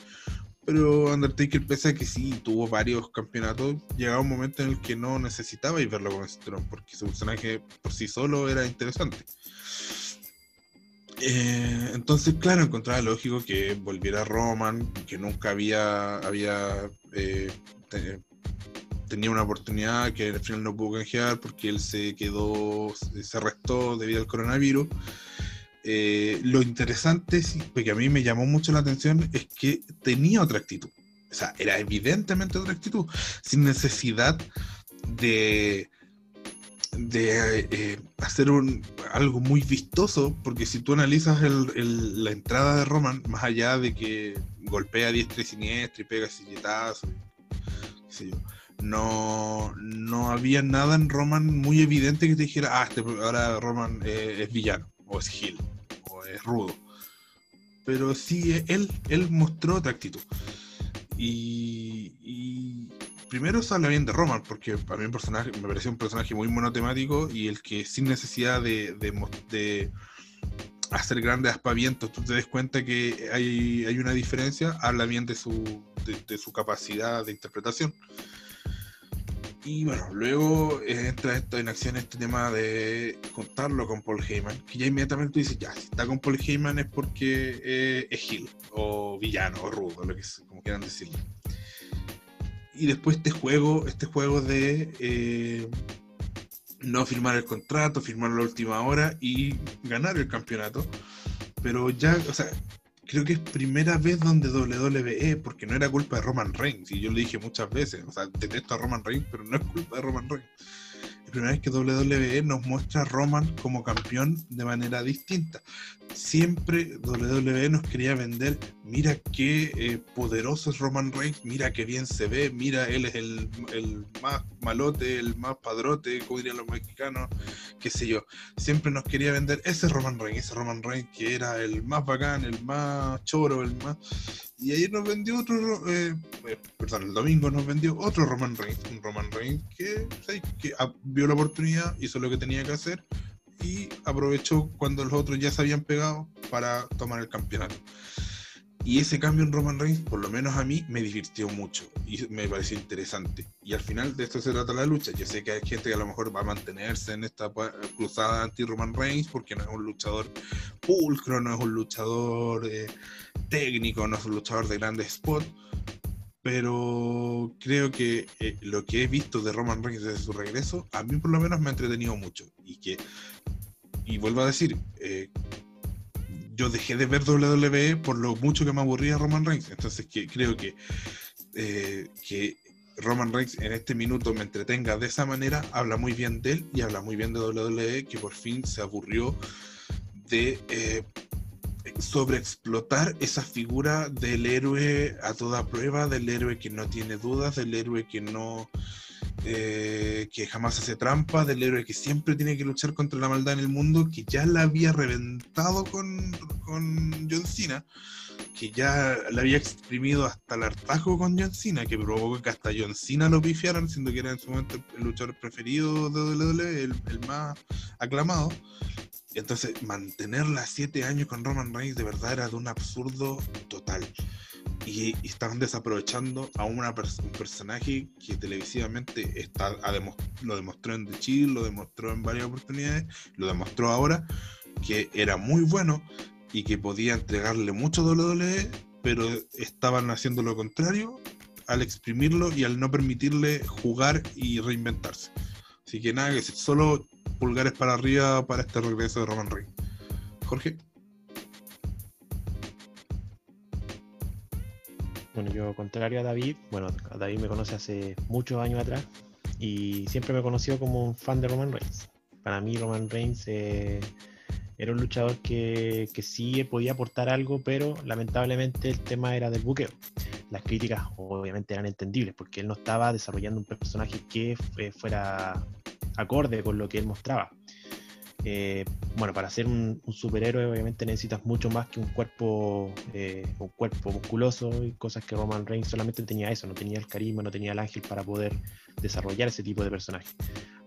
Pero Undertaker, pese a que sí tuvo varios campeonatos, llegaba un momento en el que no necesitaba ir verlo con Strong, porque su personaje por sí solo era interesante. Entonces, claro, encontraba lógico que volviera Roman, que nunca tenía una oportunidad, que al final no pudo canjear porque él se arrestó debido al coronavirus. Lo interesante, sí, porque a mí me llamó mucho la atención, es que tenía otra actitud. O sea, era evidentemente otra actitud, sin necesidad de hacer algo muy vistoso, porque si tú analizas la entrada de Roman, más allá de que golpea diestra y siniestra y pega silletazos, qué sé yo, no había nada en Roman muy evidente que te dijera, ahora Roman es villano, o es heel, o es rudo. Pero sí, él mostró otra actitud. Y primero se habla bien de Roman, porque a mí me pareció un personaje muy monotemático, y el que sin necesidad de hacer grandes aspavientos, tú te des cuenta que hay una diferencia, habla bien de su capacidad de interpretación. Y bueno, luego entra en acción este tema de juntarlo con Paul Heyman, que ya inmediatamente tú dices, ya, si está con Paul Heyman es porque es heel, o villano, o rudo, lo que sea, como quieran decirlo. Y después este juego de no firmar el contrato, firmarlo a la última hora y ganar el campeonato. Pero ya, o sea, creo que es primera vez donde WWE, porque no era culpa de Roman Reigns, y yo le dije muchas veces, o sea, detesto a Roman Reigns, pero no es culpa de Roman Reigns. Es primera vez que WWE nos muestra a Roman como campeón de manera distinta. Siempre WWE nos quería vender, mira qué poderoso es Roman Reigns, mira qué bien se ve, mira, él es el más malote, el más padrote, como dirían los mexicanos, qué sé yo. Siempre nos quería vender ese Roman Reigns que era el más bacán, el más choro, el más... Y ayer nos vendió el domingo nos vendió otro Roman Reigns, un Roman Reigns que vio la oportunidad, hizo lo que tenía que hacer y aprovechó cuando los otros ya se habían pegado para tomar el campeonato. Y ese cambio en Roman Reigns, por lo menos a mí, me divirtió mucho y me pareció interesante. Y al final de esto se trata la lucha. Yo sé que hay gente que a lo mejor va a mantenerse en esta cruzada anti-Roman Reigns porque no es un luchador pulcro, no es un luchador técnico, no es un luchador de grandes spots. Pero creo que lo que he visto de Roman Reigns desde su regreso, a mí por lo menos me ha entretenido mucho. Y vuelvo a decir... yo dejé de ver WWE por lo mucho que me aburría Roman Reigns, entonces creo que Roman Reigns en este minuto me entretenga de esa manera, habla muy bien de él y habla muy bien de WWE, que por fin se aburrió de sobreexplotar esa figura del héroe a toda prueba, del héroe que no tiene dudas, del héroe que no... que jamás hace trampa, del héroe que siempre tiene que luchar contra la maldad en el mundo, que ya la había reventado con John Cena, que ya la había exprimido hasta el hartazgo con John Cena, que provocó que hasta John Cena lo pifiaran, siendo que era en su momento el luchador preferido de WWE, el más aclamado. Entonces mantenerla 7 años con Roman Reigns de verdad era de un absurdo total. Y estaban desaprovechando a un personaje que televisivamente lo demostró en The Shield, lo demostró en varias oportunidades, lo demostró ahora, que era muy bueno y que podía entregarle mucho WWE, pero estaban haciendo lo contrario al exprimirlo y al no permitirle jugar y reinventarse. Así que nada, que solo pulgares para arriba para este regreso de Roman Reigns. Jorge. Bueno, yo contrario a David, David me conoce hace muchos años atrás y siempre me conoció como un fan de Roman Reigns. Para mí Roman Reigns era un luchador que sí podía aportar algo, pero lamentablemente el tema era del buqueo. Las críticas obviamente eran entendibles porque él no estaba desarrollando un personaje que fuera acorde con lo que él mostraba. Para ser un superhéroe obviamente necesitas mucho más que un cuerpo musculoso y cosas que Roman Reigns solamente tenía eso, no tenía el carisma, no tenía el ángel para poder desarrollar ese tipo de personaje.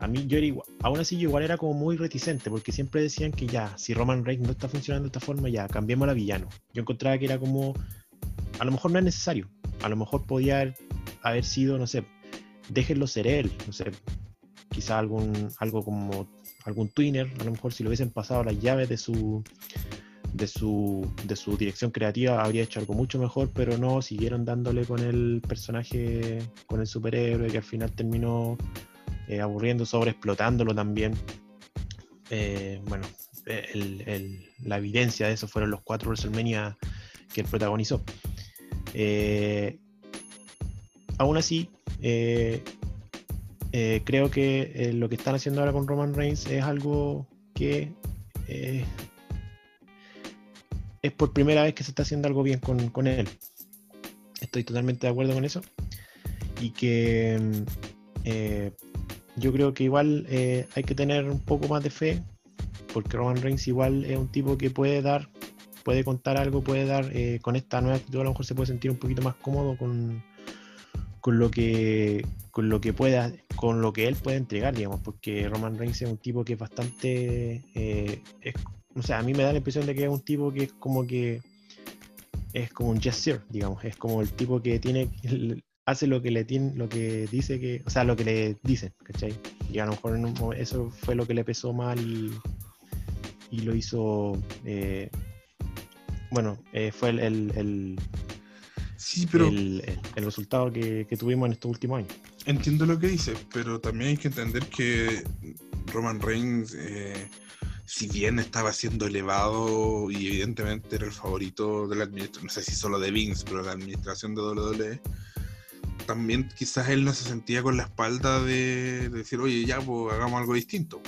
A mí yo era igual, aún así yo igual era como muy reticente porque siempre decían que ya, si Roman Reigns no está funcionando de esta forma, ya, cambiémoslo a villano. Yo encontraba que era como a lo mejor no es necesario. A lo mejor podía haber sido, no sé, déjenlo ser él, no sé, quizá algo como algún twinner, a lo mejor si le hubiesen pasado las llaves de su dirección creativa habría hecho algo mucho mejor, pero no, siguieron dándole con el personaje, con el superhéroe, que al final terminó aburriendo, sobreexplotándolo también. Bueno, la evidencia de eso fueron los 4 WrestleMania que él protagonizó. Aún así, creo que lo que están haciendo ahora con Roman Reigns es algo que es por primera vez que se está haciendo algo bien con él. Estoy totalmente de acuerdo con eso. Y que yo creo que igual hay que tener un poco más de fe, porque Roman Reigns igual es un tipo que puede contar algo, puede dar con esta nueva actitud a lo mejor se puede sentir un poquito más cómodo con lo que él puede entregar, digamos, porque Roman Reigns es un tipo que es bastante o sea, a mí me da la impresión de que es un tipo que es como un yes sir, digamos, es como el tipo que hace lo que le dicen, ¿cachai? Y a lo mejor eso fue lo que le pesó mal y lo hizo fue el sí, pero el resultado que tuvimos en estos últimos años. Entiendo lo que dices, pero también hay que entender que Roman Reigns, si bien estaba siendo elevado y evidentemente era el favorito de la administración, no sé si solo de Vince, pero de la administración de WWE, también quizás él no se sentía con la espalda de decir, oye, ya, pues hagamos algo distinto.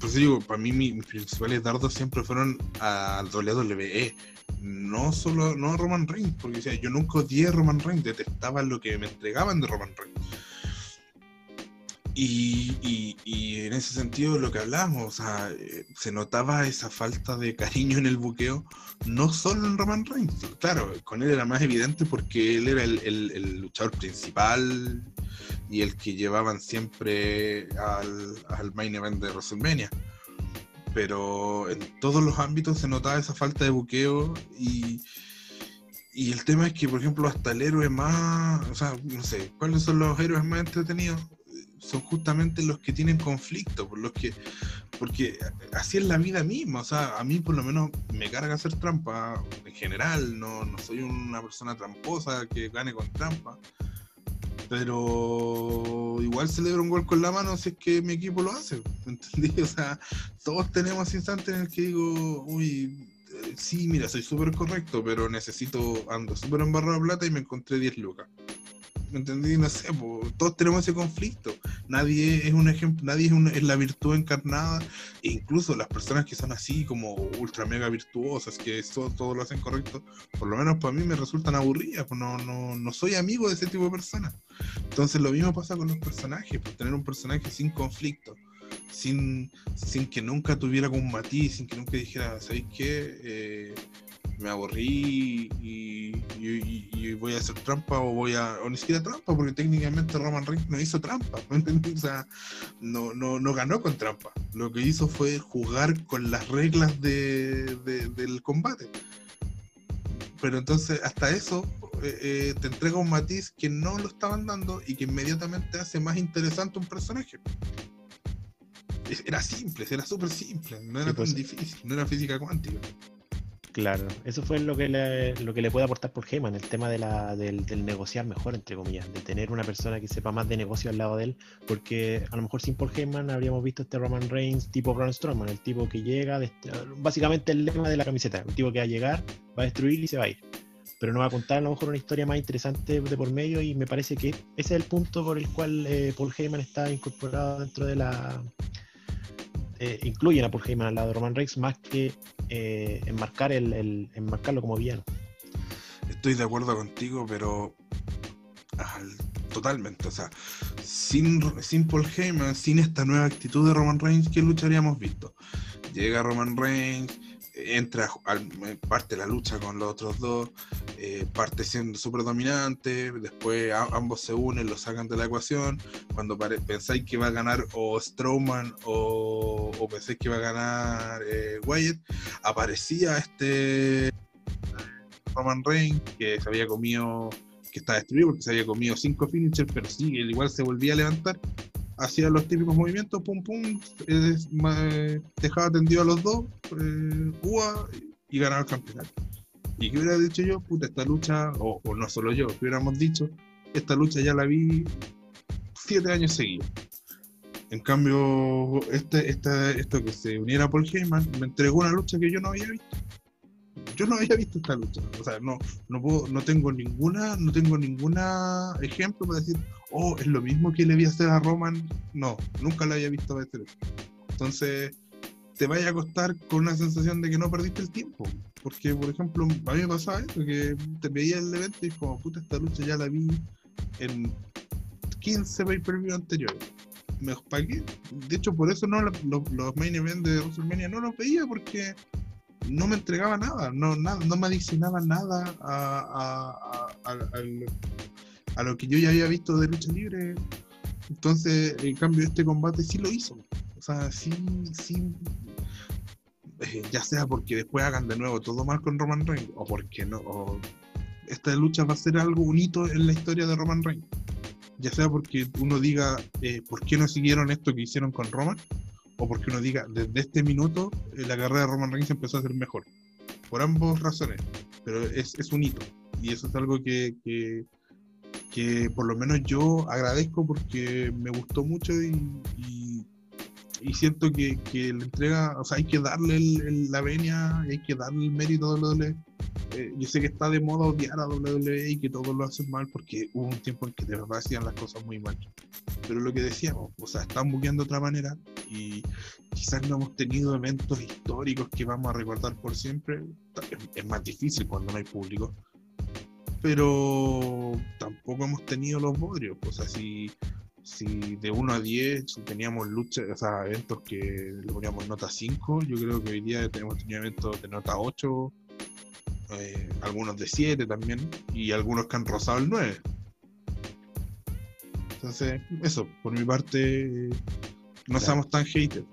Por eso digo, para mí mis principales dardos siempre fueron al WWE, no a Roman Reigns, porque o sea, yo nunca odié a Roman Reigns, detestaba lo que me entregaban de Roman Reigns. Y en ese sentido lo que hablábamos, o sea, se notaba esa falta de cariño en el buqueo, no solo en Roman Reigns, claro, con él era más evidente porque él era el luchador principal y el que llevaban siempre al main event de WrestleMania, pero en todos los ámbitos se notaba esa falta de buqueo y el tema es que, por ejemplo, hasta el héroe más, o sea, no sé, ¿cuáles son los héroes más entretenidos? Son justamente los que tienen conflicto, porque así es la vida misma, o sea, a mí por lo menos me carga hacer trampa, en general, no soy una persona tramposa que gane con trampa, pero igual celebro un gol con la mano si es que mi equipo lo hace, ¿entendí? O sea, todos tenemos instantes en el que digo, uy, sí, mira, soy súper correcto, pero ando súper embarrado de plata y me encontré 10 lucas. ¿Me entendí? No sé, todos tenemos ese conflicto. Nadie es un ejemplo, nadie es la virtud encarnada. E incluso las personas que son así, como ultra mega virtuosas, que todo lo hacen correcto, por lo menos para mí me resultan aburridas. No soy amigo de ese tipo de personas. Entonces lo mismo pasa con los personajes, por tener un personaje sin conflicto, sin que nunca tuviera algún matiz, sin que nunca dijera, ¿sabes qué? Me aburrí y voy a hacer trampa o ni siquiera trampa, porque técnicamente Roman Reigns no hizo trampa, ¿entendés? O sea, no ganó con trampa, lo que hizo fue jugar con las reglas del combate, pero entonces hasta eso te entrega un matiz que no lo estaban dando y que inmediatamente hace más interesante un personaje. Era simple, era súper simple, no era tan difícil, no era física cuántica. Claro, eso fue lo que le puede aportar Paul Heyman, el tema del negociar mejor, entre comillas, de tener una persona que sepa más de negocio al lado de él, porque a lo mejor sin Paul Heyman habríamos visto este Roman Reigns tipo Braun Strowman, el tipo que llega, básicamente el lema de la camiseta, el tipo que va a llegar, va a destruir y se va a ir, pero nos va a contar a lo mejor una historia más interesante de por medio, y me parece que ese es el punto por el cual Paul Heyman está incorporado dentro de la... incluyen a Paul Heyman al lado de Roman Reigns más que enmarcarlo como villano. Estoy de acuerdo contigo, pero totalmente, o sea, sin Paul Heyman, sin esta nueva actitud de Roman Reigns, ¿qué lucha habríamos visto? Llega Roman Reigns, entra, parte la lucha con los otros dos, parte siendo súper dominante, después ambos se unen, lo sacan de la ecuación, cuando pensáis que va a ganar o Strowman o pensáis que va a ganar Wyatt, aparecía Roman Reigns, que se había comido, que estaba destruido porque se había comido 5 finishers, pero sí, él igual se volvía a levantar, hacía los típicos movimientos, pum pum, dejaba tendido a los dos, ua, y ganaba el campeonato. Y que hubiera dicho yo, puta, esta lucha, o no solo yo, que hubiéramos dicho, esta lucha ya la vi 7 años seguidos. En cambio, esto que se uniera a Paul Heyman me entregó una lucha que yo no había visto. Yo no había visto esta lucha. O sea, no tengo ningún ejemplo para decir, oh, es lo mismo que le vi hacer a Roman. No, nunca la había visto hacer. Entonces, te vaya a costar con una sensación de que no perdiste el tiempo. Porque, por ejemplo, a mí me pasaba esto, que te veía el evento y como, puta, esta lucha ya la vi en 15 pay-per-view anteriores. Me opaqué. De hecho, por eso no los main events de WrestleMania no los veía, porque no me entregaba nada, no me adicionaba nada a lo que yo ya había visto de lucha libre. Entonces, en cambio, este combate sí lo hizo. O sea, sí, ya sea porque después hagan de nuevo todo mal con Roman Reigns, o porque no, o esta lucha va a ser algo bonito en la historia de Roman Reigns. Ya sea porque uno diga, ¿por qué no siguieron esto que hicieron con Roman? O porque uno diga, desde este minuto, la carrera de Roman Reigns empezó a ser mejor. Por ambas razones. Pero es un hito. Y eso es algo que por lo menos yo agradezco, porque me gustó mucho y siento que la entrega, o sea, hay que darle la venia, hay que darle el mérito a WWE. Yo sé que está de moda odiar a WWE y que todos lo hacen mal, porque hubo un tiempo en que de verdad hacían las cosas muy mal, pero lo que decíamos, o sea, están buqueando de otra manera y quizás no hemos tenido eventos históricos que vamos a recordar por siempre. Es más difícil cuando no hay público, pero tampoco hemos tenido los bodrios. O sea, si de 1 a 10 teníamos luchas, o sea, eventos que le poníamos nota 5, yo creo que hoy día tenemos tenido eventos de nota 8, algunos de 7 también, y algunos que han rozado el 9. Entonces, eso, por mi parte, no seamos tan haters.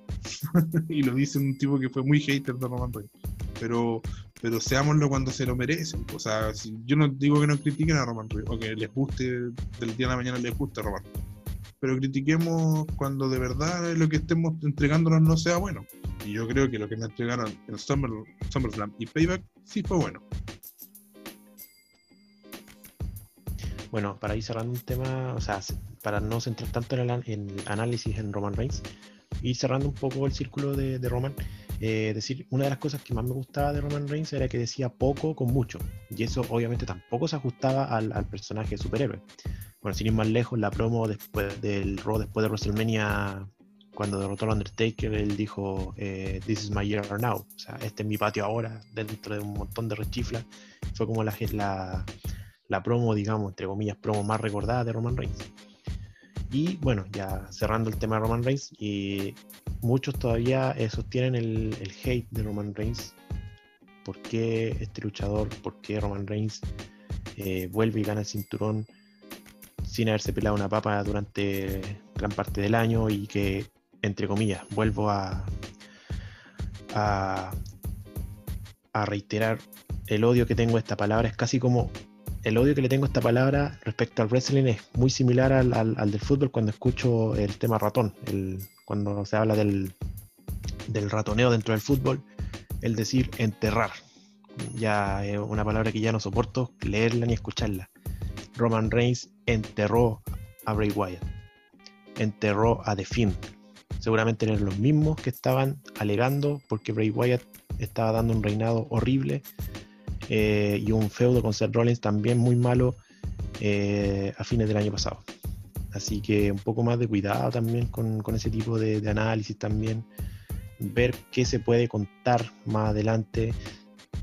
Y lo dice un tipo que fue muy hater de Roman Reigns. Pero seámoslo cuando se lo merecen. O sea, si, yo no digo que no critiquen a Roman Reigns, o que les guste, del día a la mañana les guste a Roman Reigns. Pero critiquemos cuando de verdad lo que estemos entregándonos no sea bueno. Y yo creo que lo que me entregaron en SummerSlam y Payback sí fue bueno. Bueno, para ir cerrando un tema, o sea, para no centrar tanto en el análisis en Roman Reigns, ir cerrando un poco el círculo de Roman, decir, una de las cosas que más me gustaba de Roman Reigns era que decía poco con mucho, y eso obviamente tampoco se ajustaba al personaje de superhéroe. Bueno, sin ir más lejos, la promo después del Raw, después de WrestleMania, cuando derrotó al Undertaker, él dijo, "This is my year now", o sea, este es mi patio ahora, dentro de un montón de rechiflas. Fue como la promo, digamos, entre comillas, promo más recordada de Roman Reigns. Y bueno, ya cerrando el tema de Roman Reigns, y muchos todavía sostienen el hate de Roman Reigns. ¿Por qué este luchador? ¿Por qué Roman Reigns vuelve y gana el cinturón sin haberse pelado una papa durante gran parte del año? Y que, entre comillas, vuelvo a reiterar el odio que tengo a esta palabra. Es casi como el odio que le tengo a esta palabra respecto al wrestling, es muy similar al del fútbol cuando escucho el tema ratón, cuando se habla del ratoneo dentro del fútbol, el decir enterrar. Ya es una palabra que ya no soporto leerla ni escucharla. Roman Reigns enterró a Bray Wyatt, enterró a The Fiend. Seguramente eran los mismos que estaban alegando porque Bray Wyatt estaba dando un reinado horrible, y un feudo con Seth Rollins también muy malo, a fines del año pasado. Así que un poco más de cuidado también con ese tipo de análisis también, ver qué se puede contar más adelante.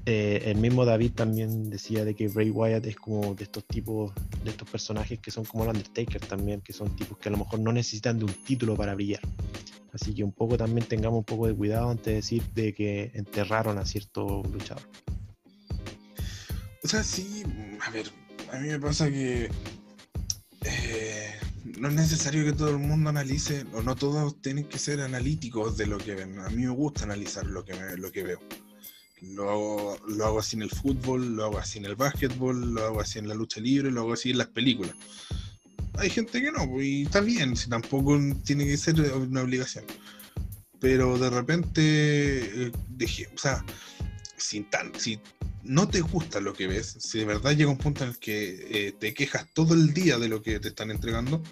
El mismo David también decía de que Bray Wyatt es como de estos tipos, de estos personajes que son como el Undertaker también, que son tipos que a lo mejor no necesitan de un título para brillar. Así que un poco también tengamos un poco de cuidado antes de decir de que enterraron a cierto luchador. O sea, sí, a ver, a mí me pasa que no es necesario que todo el mundo analice, o no todos tienen que ser analíticos de lo que ven. A mí me gusta analizar lo que veo. Lo hago así en el fútbol, lo hago así en el básquetbol, lo hago así en la lucha libre, lo hago así en las películas. Hay gente que no, y está bien, si tampoco tiene que ser una obligación. Pero de repente, o sea, si no te gusta lo que ves, si de verdad llega un punto en el que te quejas todo el día de lo que te están entregando,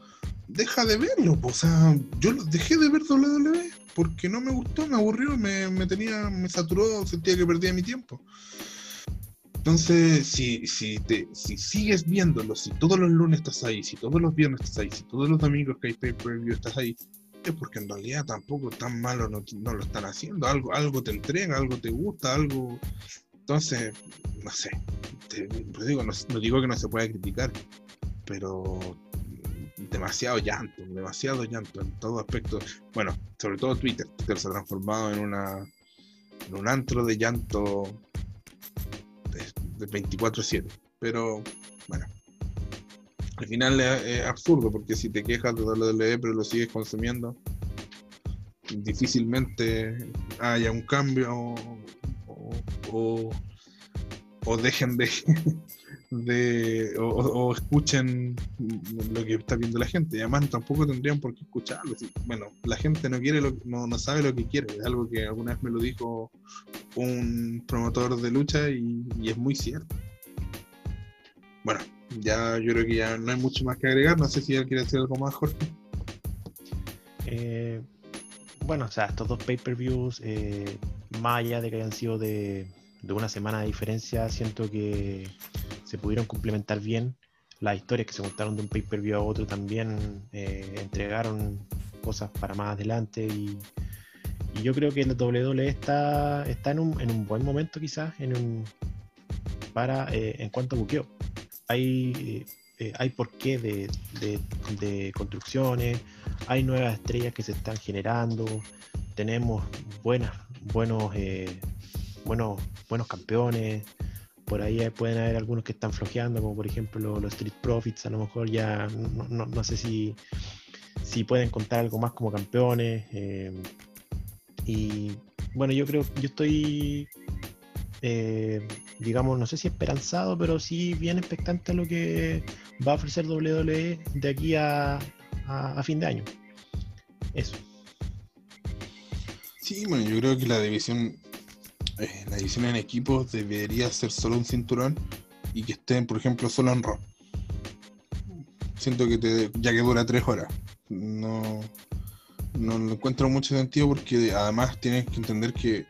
deja de verlo. O sea, yo dejé de ver WWE porque no me gustó, me aburrió, me saturó, sentía que perdía mi tiempo. Entonces, si sigues viéndolo, si todos los lunes estás ahí, si todos los viernes estás ahí, si todos los domingos que hay pay-per-view estás ahí, es porque en realidad tampoco tan malo no lo están haciendo. Algo te entrega, algo te gusta, algo... Entonces, no sé, no digo que no se pueda criticar, pero demasiado llanto en todo aspecto. Bueno, sobre todo Twitter se ha transformado en un antro de llanto de 24/7, pero bueno, al final es absurdo, porque si te quejas de WWE pero lo sigues consumiendo, difícilmente haya un cambio o dejen de escuchen lo que está viendo la gente, y además tampoco tendrían por qué escucharlo. Bueno, la gente no sabe lo que quiere, es algo que alguna vez me lo dijo un promotor de lucha y es muy cierto. Bueno, ya yo creo que ya no hay mucho más que agregar. No sé si él quiere decir algo más, Jorge. Bueno, o sea, estos dos pay-per-views, más allá de que hayan sido de una semana de diferencia, siento que se pudieron complementar bien. Las historias que se contaron de un pay-per-view a otro también entregaron cosas para más adelante, y yo creo que el WWE está en un buen momento, quizás en cuanto a buqueo. Hay porqué de construcciones, hay nuevas estrellas que se están generando, tenemos buenos campeones. Por ahí pueden haber algunos que están flojeando, como por ejemplo los Street Profits. A lo mejor ya no sé si pueden contar algo más como campeones, y bueno, yo estoy, digamos, no sé si esperanzado, pero sí bien expectante a lo que va a ofrecer WWE de aquí a fin de año. Eso. Sí, bueno, yo creo que la división en equipos debería ser solo un cinturón y que estén, por ejemplo, solo en Raw. Siento que ya que dura 3 horas, no encuentro mucho sentido, porque además tienes que entender que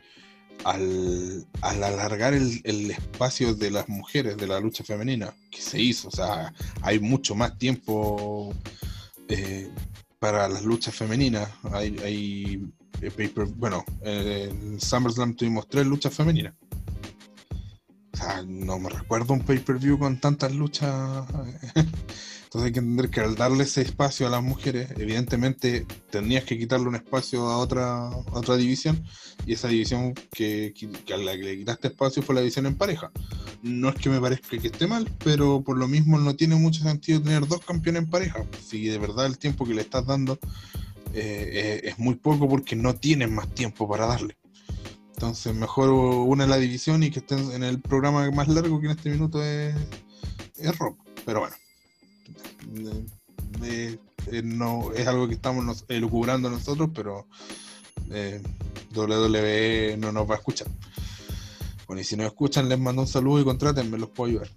al alargar el espacio de las mujeres de la lucha femenina que se hizo, o sea, hay mucho más tiempo para las luchas femeninas. En SummerSlam tuvimos 3 luchas femeninas. O sea, no me recuerdo un pay-per-view con tantas luchas. Entonces hay que entender que al darle ese espacio a las mujeres, evidentemente tenías que quitarle un espacio a otra división, y esa división que a la que le quitaste espacio fue la división en pareja. No es que me parezca que esté mal, pero por lo mismo no tiene mucho sentido tener 2 campeones en pareja, si de verdad el tiempo que le estás dando es muy poco, porque no tienen más tiempo para darle. Entonces mejor una la división y que estén en el programa más largo, que en este minuto es rock. Pero bueno, no es algo que estamos elucubrando nosotros, pero WWE no nos va a escuchar. Bueno, y si no escuchan, les mando un saludo y contrátenme, los puedo ayudar.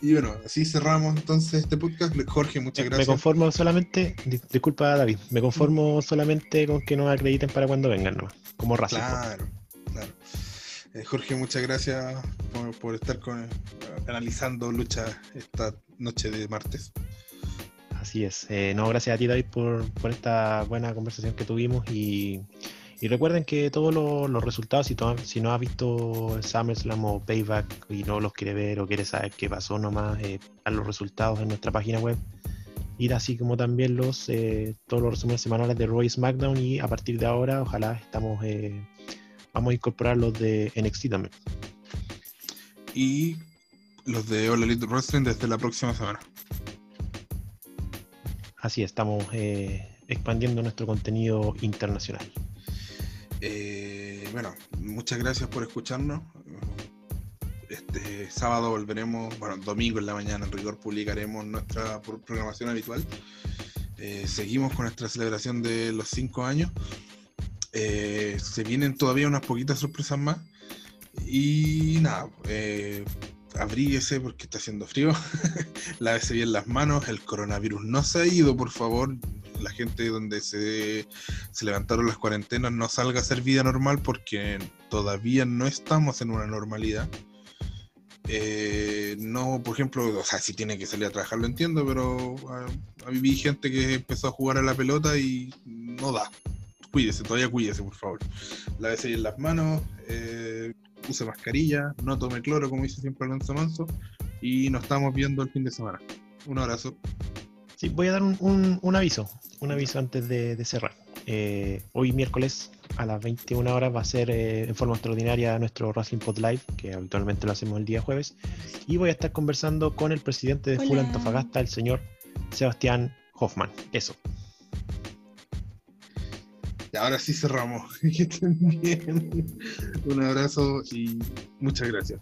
Y bueno, así cerramos entonces este podcast. Jorge, muchas gracias. Me conformo solamente, disculpa David, me conformo solamente con que nos acrediten para cuando vengan, ¿no? Como racismo. Claro. Jorge, muchas gracias por estar analizando lucha esta noche de martes. Así es. No, gracias a ti, David, por esta buena conversación que tuvimos. Y recuerden que todos los resultados, si no has visto SummerSlam o Payback y no los quiere ver o quiere saber qué pasó nomás, a los resultados en nuestra página web, ir así como también todos los resúmenes semanales de Raw y SmackDown, y a partir de ahora ojalá vamos a incorporar los de NXT también. Y los de All Elite Wrestling desde la próxima semana. Así estamos expandiendo nuestro contenido internacional. Bueno, muchas gracias por escucharnos. Este sábado volveremos, bueno, domingo en la mañana en rigor publicaremos nuestra programación habitual. Seguimos con nuestra celebración de los 5 años. Se vienen todavía unas poquitas sorpresas más. Y nada, abríguese porque está haciendo frío. Lávese bien las manos, el coronavirus no se ha ido, por favor. La gente donde se levantaron las cuarentenas no salga a hacer vida normal porque todavía no estamos en una normalidad. No, por ejemplo, o sea, si tiene que salir a trabajar lo entiendo, pero vi gente que empezó a jugar a la pelota y no da. Cuídese, por favor. Lávese bien las manos, use mascarilla, no tome cloro, como dice siempre Alonso Manso, y nos estamos viendo el fin de semana. Un abrazo. Sí, voy a dar un aviso antes de cerrar. Hoy miércoles a las 21 horas va a ser en forma extraordinaria nuestro Wrestling Pod Live, que habitualmente lo hacemos el día jueves, y voy a estar conversando con el presidente de Full Antofagasta, el señor Sebastián Hoffman. Eso. Ahora sí cerramos. Que estén bien. Un abrazo y muchas gracias.